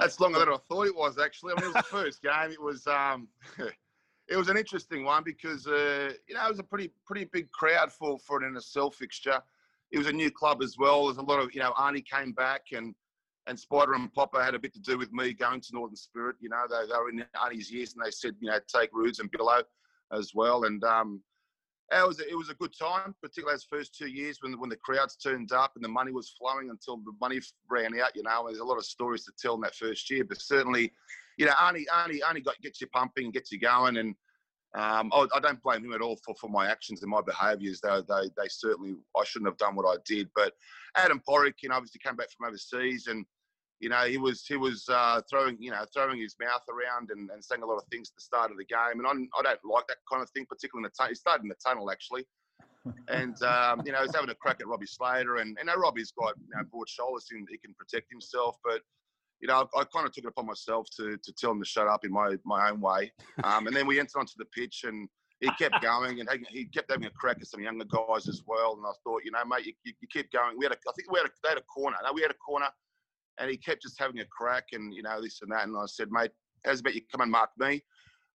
That's longer than I thought it was, actually. I mean, it was the first game. It was it was an interesting one because, you know, it was a pretty big crowd for an NSL fixture. It was a new club as well. There's a lot of, you know, Arnie came back and Spider and Popper had a bit to do with me going to Northern Spirit. You know, they were in Arnie's years, and they said, you know, take Roods and Bigelow as well. And it was a good time, particularly those first 2 years when the crowds turned up and the money was flowing until the money ran out. You know, there's a lot of stories to tell in that first year, but certainly, you know, Arnie gets you pumping and gets you going. And I don't blame him at all for my actions and my behaviours, though. They certainly, I shouldn't have done what I did. But Adam Porrick, you know, obviously came back from overseas, and you know, he was throwing his mouth around and saying a lot of things at the start of the game, and I don't like that kind of thing, particularly in the tunnel. He started in the tunnel, actually, and you know, he was having a crack at Robbie Slater, and Robbie's got, you know, broad shoulders and he can protect himself, but. You know, I kind of took it upon myself to tell him to shut up in my own way. And then we entered onto the pitch, and he kept going, and he kept having a crack at some younger guys as well. And I thought, you know, mate, you keep going. We had a corner, and he kept just having a crack, and you know, this and that. And I said, mate, how's about you come and mark me?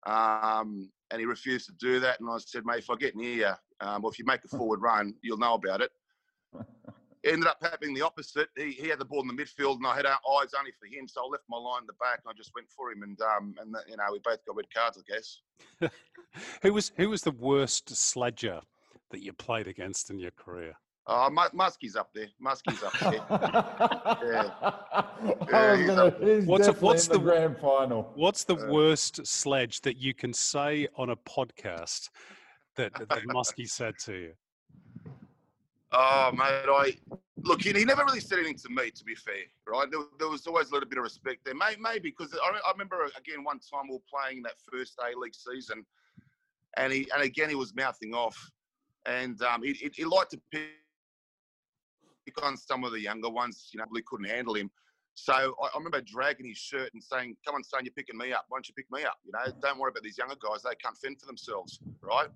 And he refused to do that. And I said, mate, if I get near you, or if you make a forward run, you'll know about it. It ended up happening the opposite. He had the ball in the midfield, and I had our eyes only for him, so I left my line in the back, and I just went for him, and you know, we both got red cards, I guess. Who was the worst sledger that you played against in your career? Musky's up there. Yeah. What's the grand final? What's the worst sledge that you can say on a podcast that Musky said to you? Oh, mate, he never really said anything to me, to be fair, right? There was always a little bit of respect there, maybe, because I remember, again, one time we were playing that first A-League season, and again, he was mouthing off, and he liked to pick on some of the younger ones, you know, really couldn't handle him. So I remember dragging his shirt and saying, come on, son, you're picking me up. Why don't you pick me up? You know, don't worry about these younger guys. They can't fend for themselves, right?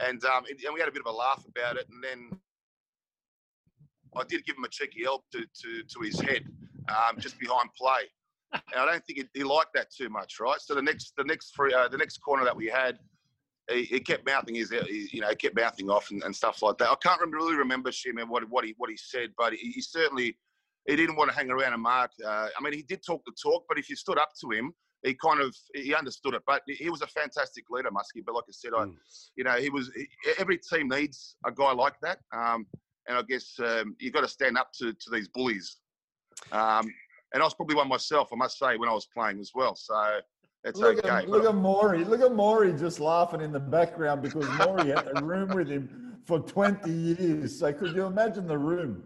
And and we had a bit of a laugh about it, and then I did give him a cheeky elbow to his head, just behind play, and I don't think he liked that too much, right? So the next corner that we had, he kept mouthing kept mouthing off and stuff like that. I can't really remember Shim and what he said, but he certainly he didn't want to hang around a mark. I mean, he did talk the talk, but if you stood up to him, he kind of, he understood it. But he was a fantastic leader, Muskie. But like I said, every team needs a guy like that. And I guess you've got to stand up to these bullies. And I was probably one myself, I must say, when I was playing as well. So it's okay. Look at Maury. Look at Maury just laughing in the background because Maury had a room with him for 20 years. So could you imagine the room?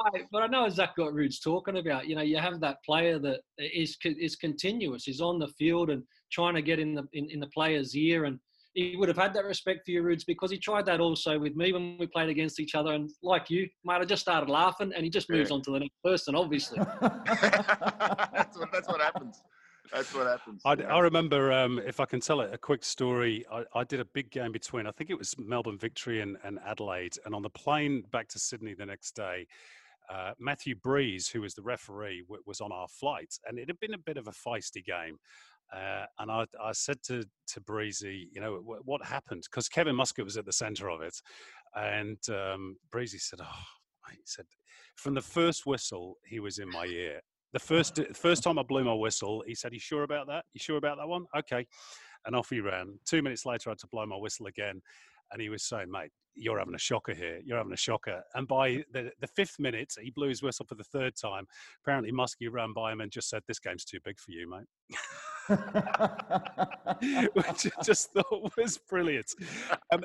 But I know exactly what Rude's talking about. You know, you have that player that is continuous, is on the field and trying to get in the player's ear. And he would have had that respect for you, Rudes, because he tried that also with me when we played against each other. And like you, mate, I just started laughing and he just moves on to the next person, obviously. That's what happens. That's what happens. I remember, if I can tell a quick story, I did a big game between, I think it was Melbourne Victory and Adelaide. And on the plane back to Sydney the next day, Matthew Breeze, who was the referee, was on our flight. And it had been a bit of a feisty game. And I said to Breezy, you know, what happened? Because Kevin Muscat was at the centre of it. And Breezy said, from the first whistle, he was in my ear. The first time I blew my whistle, he said, "You sure about that? You sure about that one? Okay." And off he ran. 2 minutes later, I had to blow my whistle again. And he was saying, "Mate, you're having a shocker here. You're having a shocker." And by the fifth minute, he blew his whistle for the third time. Apparently, Muskie ran by him and just said, "This game's too big for you, mate." Which I just thought was brilliant.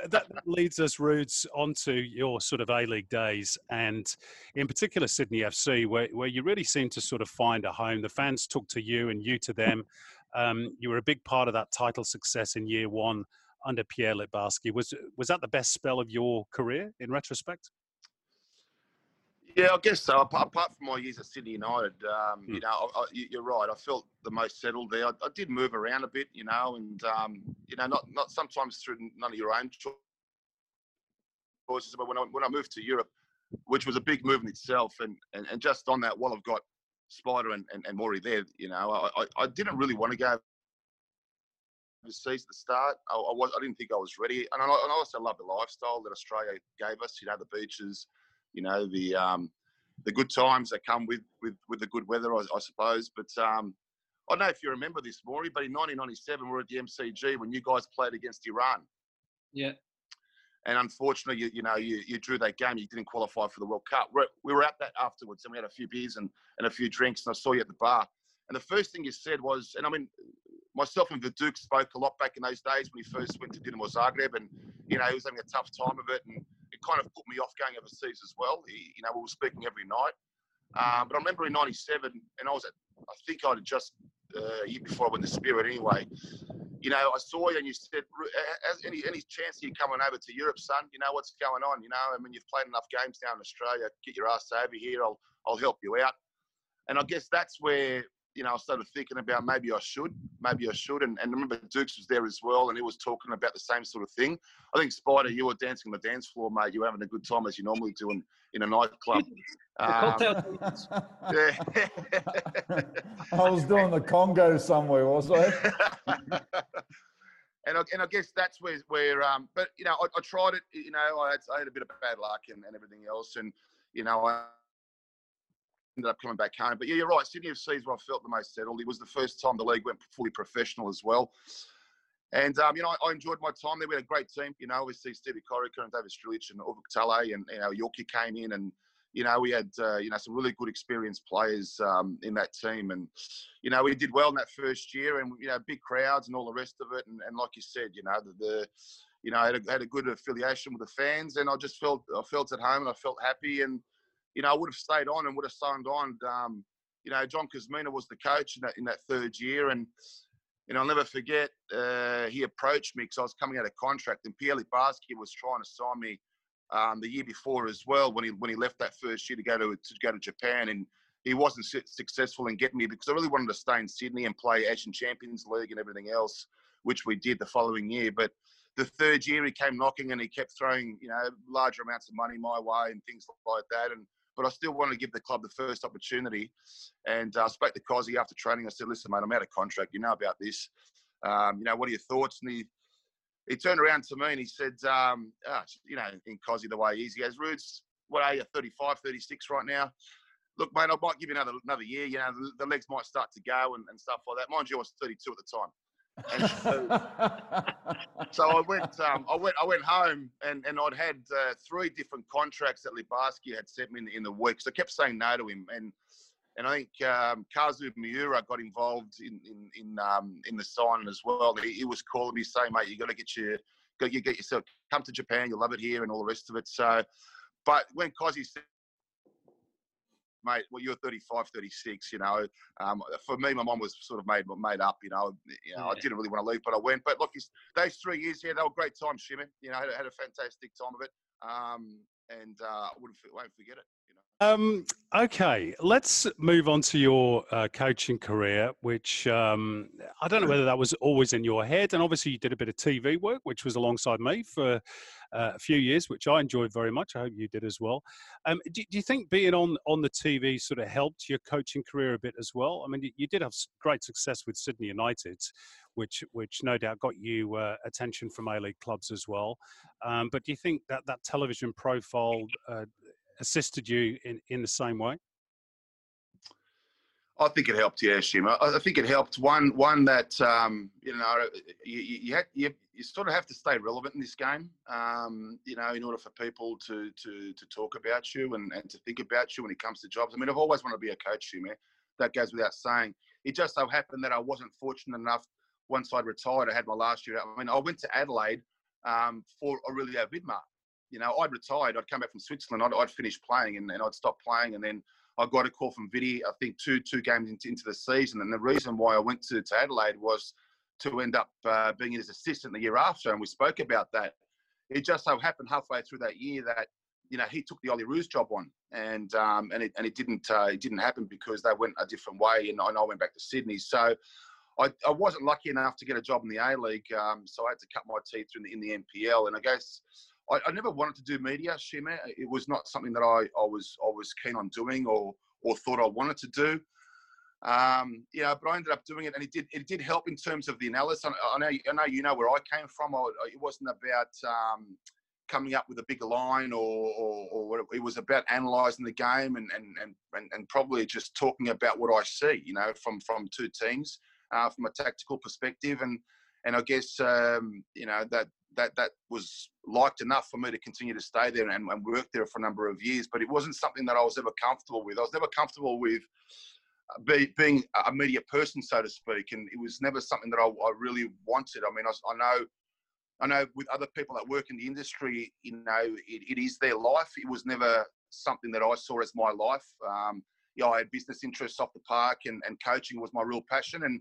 That leads us, Rudes, onto your sort of A-League days, and in particular Sydney FC, where you really seem to sort of find a home. The fans took to you and you to them. You were a big part of that title success in year one under Pierre Litbarski. Was that the best spell of your career in retrospect? Yeah, I guess so. Apart from my years at Sydney United, you know, you're right. I felt the most settled there. I did move around a bit, you know, and you know, not sometimes through none of your own choices. But when I moved to Europe, which was a big move in itself, and just on that, while I've got Spider and Maury there, you know, I didn't really want to go overseas at the start. I didn't think I was ready, and I also loved the lifestyle that Australia gave us. You know, the beaches. You know, the good times that come with the good weather, I suppose. But I don't know if you remember this, Maury, but in 1997, we were at the MCG when you guys played against Iran. Yeah. And unfortunately, you drew that game. You didn't qualify for the World Cup. We were at that afterwards, and we had a few beers and a few drinks, and I saw you at the bar. And the first thing you said was, and I mean, myself and Viduc spoke a lot back in those days when he first went to Dinamo Zagreb, and, you know, he was having a tough time of it, and it kind of put me off going overseas as well. You know, we were speaking every night. But I remember in 97, and I was I think I had just, a year before I went to Spirit anyway, you know, I saw you and you said, "Has any chance of you coming over to Europe, son? You know, what's going on? You know, I mean, you've played enough games now in Australia. Get your ass over here. I'll help you out." And I guess that's where, you know, I started thinking about maybe I should. And remember, Dukes was there as well, and he was talking about the same sort of thing. I think, Spider, you were dancing on the dance floor, mate. You were having a good time as you normally do in a nightclub. Yeah. I was doing the Congo somewhere, was I? And I guess that's where but, you know, I tried it. You know, I had a bit of bad luck and everything else. And, you know, I ended up coming back home. But yeah, you're right. Sydney FC is where I felt the most settled. It was the first time the league went fully professional as well. And, you know, I enjoyed my time there. We had a great team. You know, obviously Stevie Corica and David Strilic and Uvuk Tale and, you know, Yorkie came in and, you know, we had, you know, some really good experienced players in that team. And, you know, we did well in that first year and, you know, big crowds and all the rest of it. And like you said, you know, you know, I had a good affiliation with the fans, and I just felt at home and I felt happy. And, you know, I would have stayed on and would have signed on. You know, John Kuzmina was the coach in that third year. And, you know, I'll never forget, he approached me because I was coming out of contract, and Pierre Litbarski was trying to sign me the year before as well when he left that first year to go to Japan. And he wasn't successful in getting me because I really wanted to stay in Sydney and play Asian Champions League and everything else, which we did the following year. But the third year he came knocking and he kept throwing, you know, larger amounts of money my way and things like that. But I still wanted to give the club the first opportunity. And I spoke to Cozzy after training. I said, "Listen, mate, I'm out of contract. You know about this. You know, what are your thoughts?" And he turned around to me and he said, you know, in Cozzy the way he is, he goes, "Rudes, what are you, 35, 36 right now? Look, mate, I might give you another year. You know, the legs might start to go and stuff like that. Mind you, I was 32 at the time. And so I went home and I'd had three different contracts that Libarski had sent me in the week. So I kept saying no to him. And I think Kazu Miura got involved in the signing as well. He was calling me saying, mate, you got to get yourself, come to Japan, you'll love it here and all the rest of it. So, but when Kazi said, mate, well, you're 35, 36, you know. For me, my mum was sort of made up, you know. Yeah. I didn't really want to leave, but I went. But look, those 3 years, yeah, they were great times, Shimmy. You know, had a fantastic time of it. And I won't forget it, you know. Okay, let's move on to your coaching career, which I don't know whether that was always in your head. And obviously you did a bit of TV work, which was alongside me for a few years, which I enjoyed very much. I hope you did as well. Do you think being on the TV sort of helped your coaching career a bit as well? I mean, you did have great success with Sydney United, which no doubt got you attention from A-League clubs as well. But do you think that television profile assisted you in the same way? I think it helped, yeah, Shim. I think it helped. One that, you know, you sort of have to stay relevant in this game, you know, in order for people to talk about you and to think about you when it comes to jobs. I mean, I've always wanted to be a coach, Shim. That goes without saying. It just so happened that I wasn't fortunate enough. Once I'd retired, I had my last year out. I mean, I went to Adelaide for Aurelio Vidmar. You know, I'd retired. I'd come back from Switzerland. I'd finished playing and I'd stopped playing and then I got a call from Viddy, I think two games into the season. And the reason why I went to Adelaide was to end up being his assistant the year after. And we spoke about that. It just so happened halfway through that year that, you know, he took the Ollie Roos job on. And it didn't happen because they went a different way. And I went back to Sydney. So I wasn't lucky enough to get a job in the A-League. So I had to cut my teeth in the NPL. And I guess I never wanted to do media, Shima. It was not something that I was keen on doing or thought I wanted to do. You know, but I ended up doing it, and it did help in terms of the analysis. I know you know where I came from. It wasn't about coming up with a bigger line or it was about analysing the game and probably just talking about what I see. You know, from two teams from a tactical perspective, and I guess you know that. That was liked enough for me to continue to stay there and work there for a number of years. But it wasn't something that I was ever comfortable with. I was never comfortable with being a media person, so to speak. And it was never something that I really wanted. I mean, I know with other people that work in the industry, you know, it is their life. It was never something that I saw as my life. You know, I had business interests off the park and coaching was my real passion. And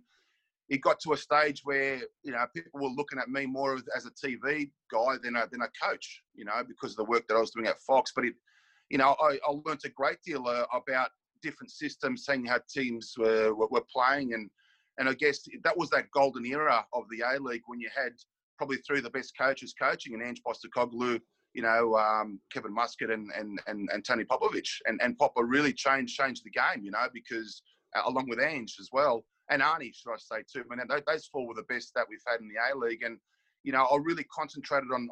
it got to a stage where, you know, people were looking at me more as a TV guy than a coach, you know, because of the work that I was doing at Fox. But, you know, I learned a great deal about different systems, seeing how teams were playing. And I guess that was that golden era of the A-League when you had probably three of the best coaches coaching, and Ange Postecoglou, you know, Kevin Muscat and Tony Popovich. And Popper really changed the game, you know, because along with Ange as well. And Arnie, should I say, too. I mean, those four were the best that we've had in the A-League. And, you know, I really concentrated on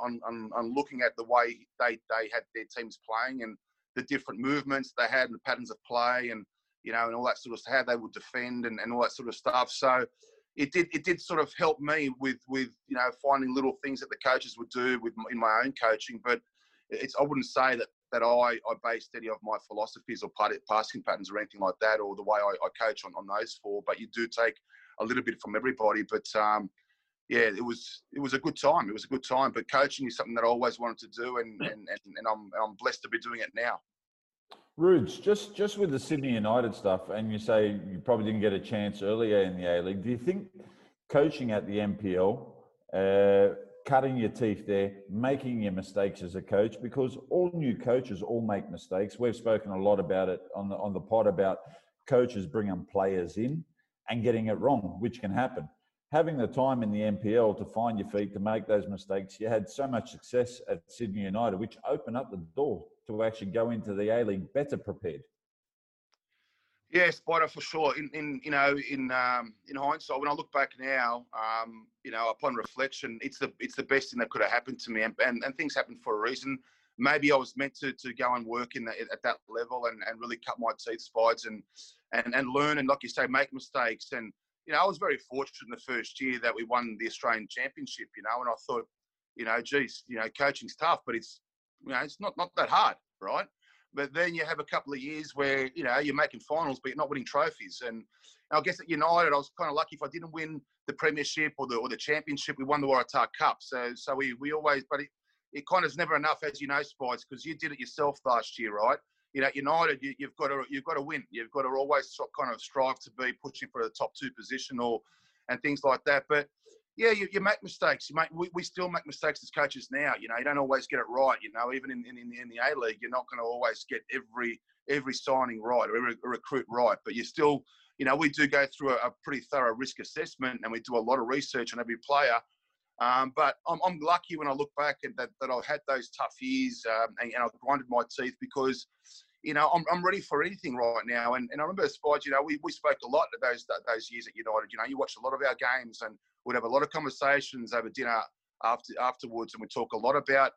looking at the way they had their teams playing and the different movements they had and the patterns of play and, you know, and all that sort of how they would defend and all that sort of stuff. So it did sort of help me with you know, finding little things that the coaches would do in my own coaching. But I wouldn't say that I based any of my philosophies or passing patterns or anything like that, or the way I coach on those four. But you do take a little bit from everybody. But yeah, it was a good time. It was a good time. But coaching is something that I always wanted to do, and I'm blessed to be doing it now. Roots, just with the Sydney United stuff, and you say you probably didn't get a chance earlier in the A-League. Do you think coaching at the NPL? Cutting your teeth there, making your mistakes as a coach, because all new coaches all make mistakes. We've spoken a lot about it on the pod about coaches bringing players in and getting it wrong, which can happen. Having the time in the NPL to find your feet, to make those mistakes, you had so much success at Sydney United, which opened up the door to actually go into the A-League better prepared. Yeah, Spider, for sure. In hindsight, when I look back now, you know, upon reflection, it's the best thing that could have happened to me, and things happen for a reason. maybe I was meant to go and work in at that level and really cut my teeth, Spides, and learn and, like you say, make mistakes. And, you know, I was very fortunate in the first year that we won the Australian Championship, you know, and I thought, you know, geez, you know, coaching's tough, but it's, you know, it's not that hard, right? But then you have a couple of years where, you know, you're making finals, but you're not winning trophies. And I guess at United, I was kind of lucky. If I didn't win the Premiership or the Championship, we won the Waratah Cup. So we always, but it kind of is never enough, as you know, Spides, because you did it yourself last year, right? You know, at United, you've got to win. You've got to always kind of strive to be pushing for the top two position and things like that. But yeah, you make mistakes. We still make mistakes as coaches now. You know, you don't always get it right. You know, even in the A-League, you're not going to always get every signing right or every recruit right. But you still, you know, we do go through a pretty thorough risk assessment, and we do a lot of research on every player. But I'm lucky when I look back at that I've had those tough years and I've grinded my teeth because, you know, I'm ready for anything right now. And I remember, Spides, you know, we spoke a lot of those years at United. You know, you watched a lot of our games and we'd have a lot of conversations over dinner afterwards, and we talk a lot about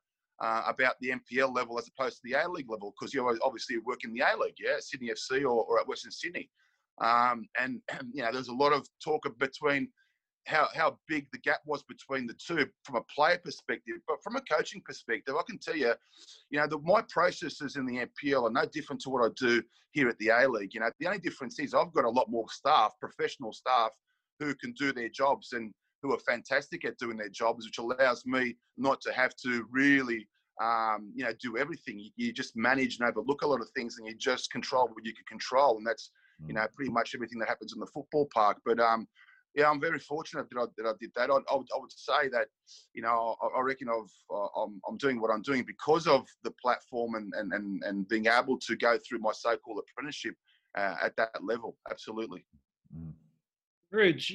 the NPL level as opposed to the A-League level, because you obviously work in the A-League, yeah, Sydney FC or at Western Sydney. And, you know, there's a lot of talk between how big the gap was between the two from a player perspective. But from a coaching perspective, I can tell you, you know, my processes in the NPL are no different to what I do here at the A-League. You know, the only difference is I've got a lot more staff, professional staff, who can do their jobs and who are fantastic at doing their jobs, which allows me not to have to really, you know, do everything. You just manage and overlook a lot of things, and you just control what you can control. And that's, you know, pretty much everything that happens in the football park. But, yeah, I'm very fortunate that I did that. I would say that, you know, I reckon I'm doing what I'm doing because of the platform and being able to go through my so-called apprenticeship at that level. Absolutely. Mm. Rudge,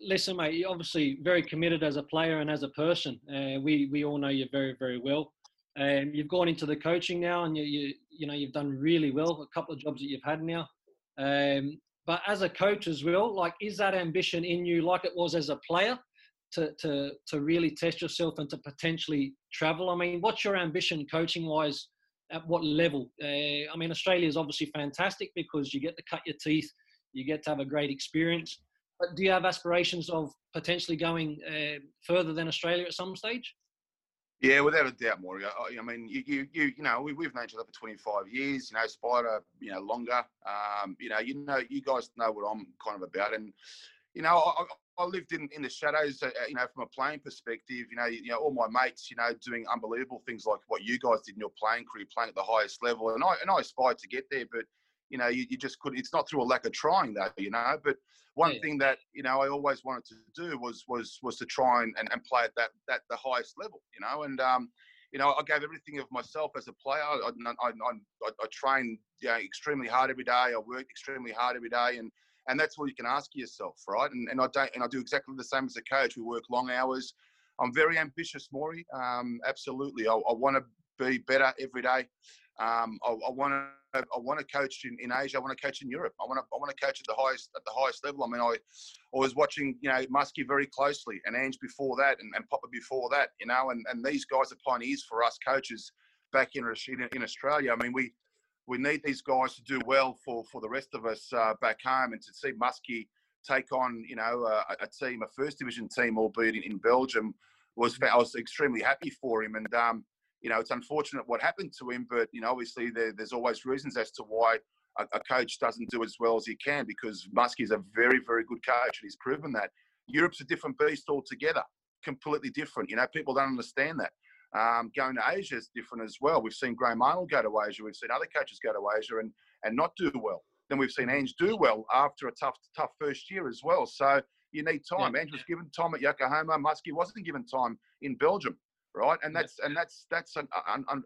listen, mate, you're obviously very committed as a player and as a person. We all know you very, very well. You've gone into the coaching now, and you know, you've done really well. A couple of jobs that you've had now. But as a coach as well, like, is that ambition in you, like it was as a player, to really test yourself and to potentially travel? I mean, what's your ambition coaching-wise? At what level? I mean, Australia is obviously fantastic because you get to cut your teeth, you get to have a great experience. But do you have aspirations of potentially going further than Australia at some stage? Yeah, without a doubt, Maury. I mean, you know, we've known each other for 25 years. You know, Spider, you know, longer. You know, you guys know what I'm kind of about. And you know, I lived in the shadows. You know, from a playing perspective, you know, all my mates, you know, doing unbelievable things like what you guys did in your playing career, playing at the highest level. And I aspired to get there, but. You know, you just couldn't. It's not through a lack of trying, though. You know, but one thing that, you know, I always wanted to do was to try and play at that the highest level. You know, and you know, I gave everything of myself as a player. I trained, you know, extremely hard every day. I worked extremely hard every day, and that's all you can ask yourself, right? And I do exactly the same as a coach. We work long hours. I'm very ambitious, Maury. Absolutely, I want to be better every day. I want to coach in Asia. I want to coach in Europe. I want to coach at the highest level. I mean, I was watching, you know, Muskie very closely, and Ange before that, and Popper before that, you know, and these guys are pioneers for us coaches back in Australia. I mean, we need these guys to do well for the rest of us back home, and to see Muskie take on, you know, a team, a first division team, albeit in Belgium, I was extremely happy for him. And you know, it's unfortunate what happened to him, but, you know, obviously there's always reasons as to why a coach doesn't do as well as he can, because Muskie's a very, very good coach, and he's proven that. Europe's a different beast altogether, completely different. You know, people don't understand that. Going to Asia is different as well. We've seen Graham Arnold go to Asia. We've seen other coaches go to Asia and not do well. Then we've seen Ange do well after a tough first year as well. So you need time. Yeah. Ange was given time at Yokohama. Muskie wasn't given time in Belgium. Right, and that's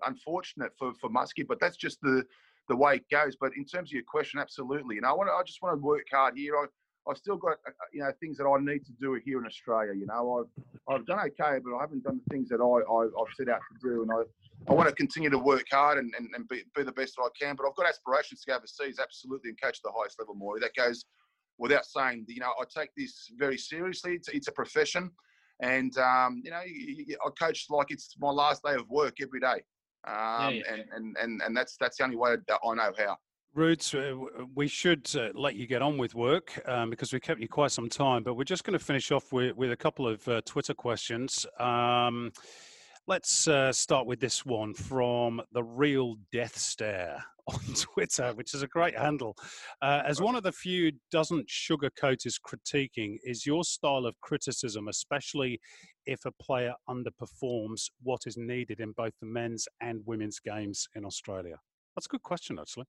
unfortunate for Muskie, but that's just the way it goes. But in terms of your question, absolutely. And I just want to work hard here. I've still got, you know, things that I need to do here in Australia. You know, I've done okay, but I haven't done the things that I've set out to do. And I want to continue to work hard and be the best that I can. But I've got aspirations to go overseas, absolutely, and coach at the highest level, Maury. That goes without saying. You know, I take this very seriously. It's a profession. And, you know, I coach like it's my last day of work every day. And that's the only way that I know how. Roots, we should let you get on with work because we kept you quite some time, but we're just going to finish off with a couple of Twitter questions. Let's start with this one from The Real Death Stare on Twitter, which is a great handle. As one of the few doesn't sugarcoat his critiquing, is your style of criticism, especially if a player underperforms, what is needed in both the men's and women's games in Australia? That's a good question, actually.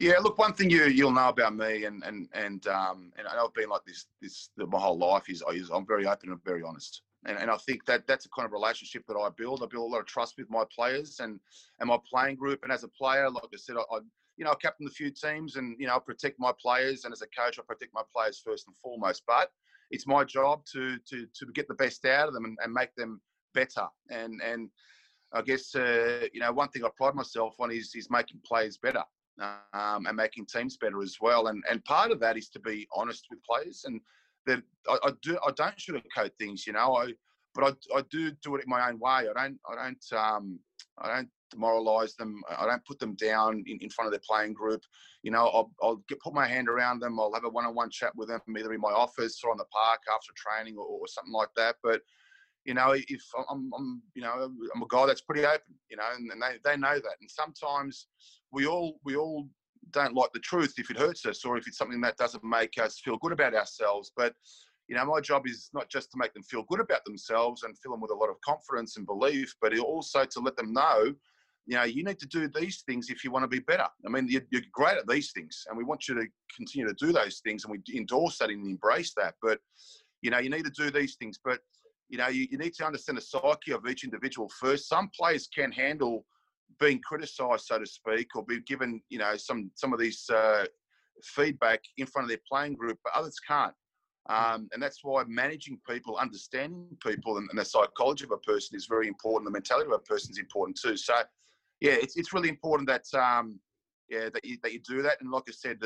Yeah, look, one thing you'll know about me, and I've been like this my whole life is I'm very open and very honest, and I think that's the kind of relationship that I build. I build a lot of trust with my players and my playing group, and as a player, like I said, I captain a few teams, and I protect my players, and as a coach, I protect my players first and foremost. But it's my job to get the best out of them and make them better, and I guess one thing I pride myself on is making players better. And making teams better as well, and part of that is to be honest with players, and that I don't sugarcoat things, but I do it in my own way. I don't demoralise them. I don't put them down in front of their playing group. I'll put my hand around them. I'll have a one-on-one chat with them, either in my office or on the park after training or something like that. But if I'm a guy that's pretty open, and they know that. And sometimes we all don't like the truth if it hurts us or if it's something that doesn't make us feel good about ourselves. But, my job is not just to make them feel good about themselves and fill them with a lot of confidence and belief, but also to let them know, you need to do these things if you want to be better. I mean, you're great at these things and we want you to continue to do those things, and we endorse that and embrace that. But, you need to do these things. But, you need to understand the psyche of each individual first. Some players can handle being criticised, so to speak, or be given, some of these feedback in front of their playing group, but others can't. And that's why managing people, understanding people, and the psychology of a person is very important. The mentality of a person is important too. So, yeah, it's really important that that you do that. And like I said,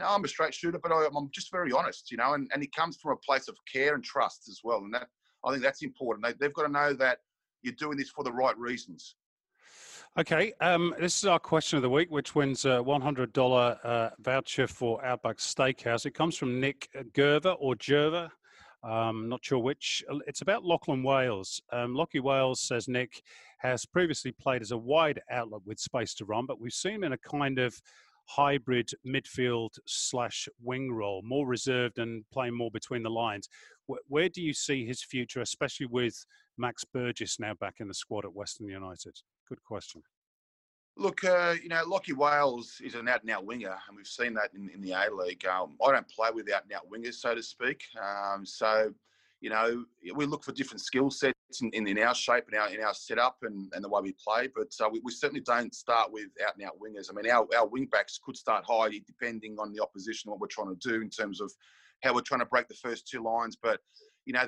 I'm a straight shooter, but I'm just very honest. And it comes from a place of care and trust as well. And that, I think that's important. They've got to know that you're doing this for the right reasons. Okay, this is our question of the week, which wins a $100 voucher for Outback Steakhouse. It comes from Nick Gerver or Jerver, not sure which. It's about Lachlan Wales. Lockie Wales, says Nick, has previously played as a wide outlet with space to run, but we've seen him in a kind of hybrid midfield/wing role, more reserved and playing more between the lines. Where do you see his future, especially with Max Burgess now back in the squad at Western United? Good question. Look, Lockie Wales is an out-and-out winger, and we've seen that in the A-League. I don't play with out-and-out wingers, so to speak. We look for different skill sets in our shape, in our setup, and the way we play. But we certainly don't start with out-and-out wingers. I mean, our wing-backs could start high, depending on the opposition, what we're trying to do in terms of how we're trying to break the first two lines. But,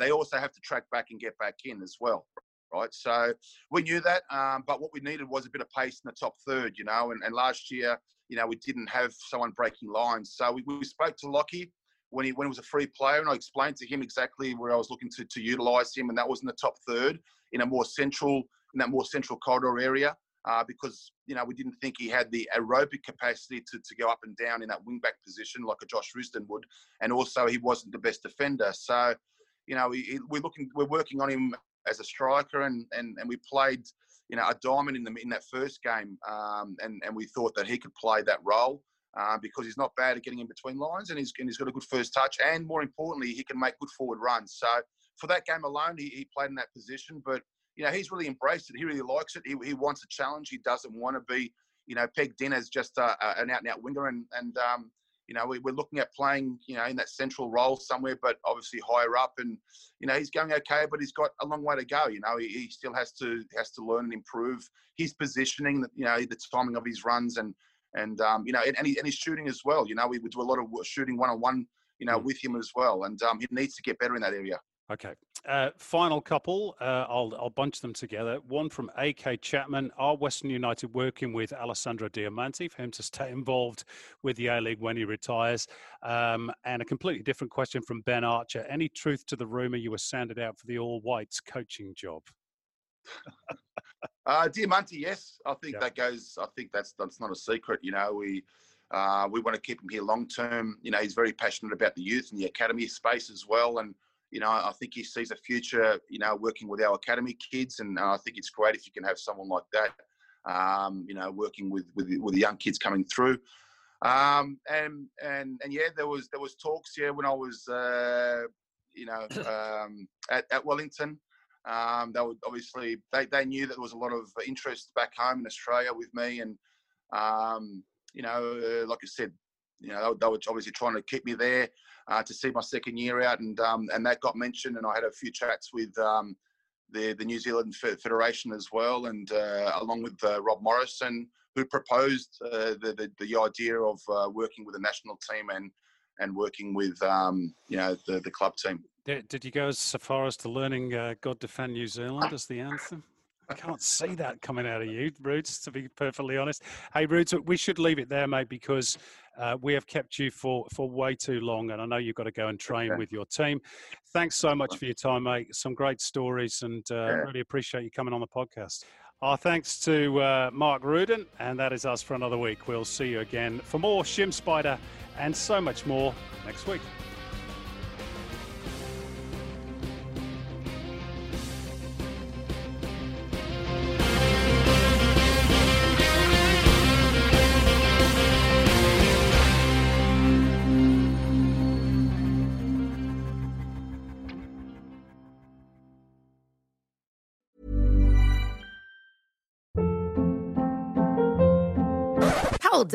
they also have to track back and get back in as well, right? So we knew that, but what we needed was a bit of pace in the top third, and last year, we didn't have someone breaking lines. So we spoke to Lockie when he was a free player, and I explained to him exactly where I was looking to utilise him, and that was in the top third, in that more central corridor area, because, we didn't think he had the aerobic capacity to go up and down in that wing-back position like a Josh Risden would, and also he wasn't the best defender. So, we're working on him as a striker, and we played, a diamond in that first game, and we thought that he could play that role because he's not bad at getting in between lines, and he's got a good first touch, and more importantly, he can make good forward runs. So for that game alone, he played in that position, but he's really embraced it. He really likes it. He wants a challenge. He doesn't want to be, pegged in as just an out-and-out winger, and we're looking at playing, in that central role somewhere, but obviously higher up. And he's going okay, but he's got a long way to go. He still has to learn and improve his positioning. The timing of his runs and his shooting as well. We would do a lot of shooting one-on-one. With him as well, and he needs to get better in that area. Okay, final couple. I'll bunch them together. One from AK Chapman. Are Western United working with Alessandro Diamanti for him to stay involved with the A-League when he retires? And a completely different question from Ben Archer. Any truth to the rumour you were sounded out for the All Whites coaching job? Diamante, yes, I think that goes. I think that's not a secret. You know, we want to keep him here long term. You know, he's very passionate about the youth and the academy space as well. And you know, I think he sees a future. You know, working with our academy kids, and I think it's great if you can have someone like that. You know, working with the young kids coming through. And yeah, there was talks. Yeah, when I was at Wellington. They would obviously they knew that there was a lot of interest back home in Australia with me, and like I said, you know, they were obviously trying to keep me there to see my second year out, and that got mentioned, and I had a few chats with the New Zealand Federation as well, and along with Rob Morrison, who proposed the idea of working with the national team and working with the club team. Did you go as so far as to learning God Defend New Zealand as the anthem? I can't see that coming out of you, Roots, to be perfectly honest. Hey, Roots, we should leave it there, mate, because we have kept you for way too long, and I know you've got to go and train with your team. Thanks so much for your time, mate. Some great stories, and really appreciate you coming on the podcast. Our thanks to Mark Rudin, and that is us for another week. We'll see you again for more Shim Spider and so much more next week. Hold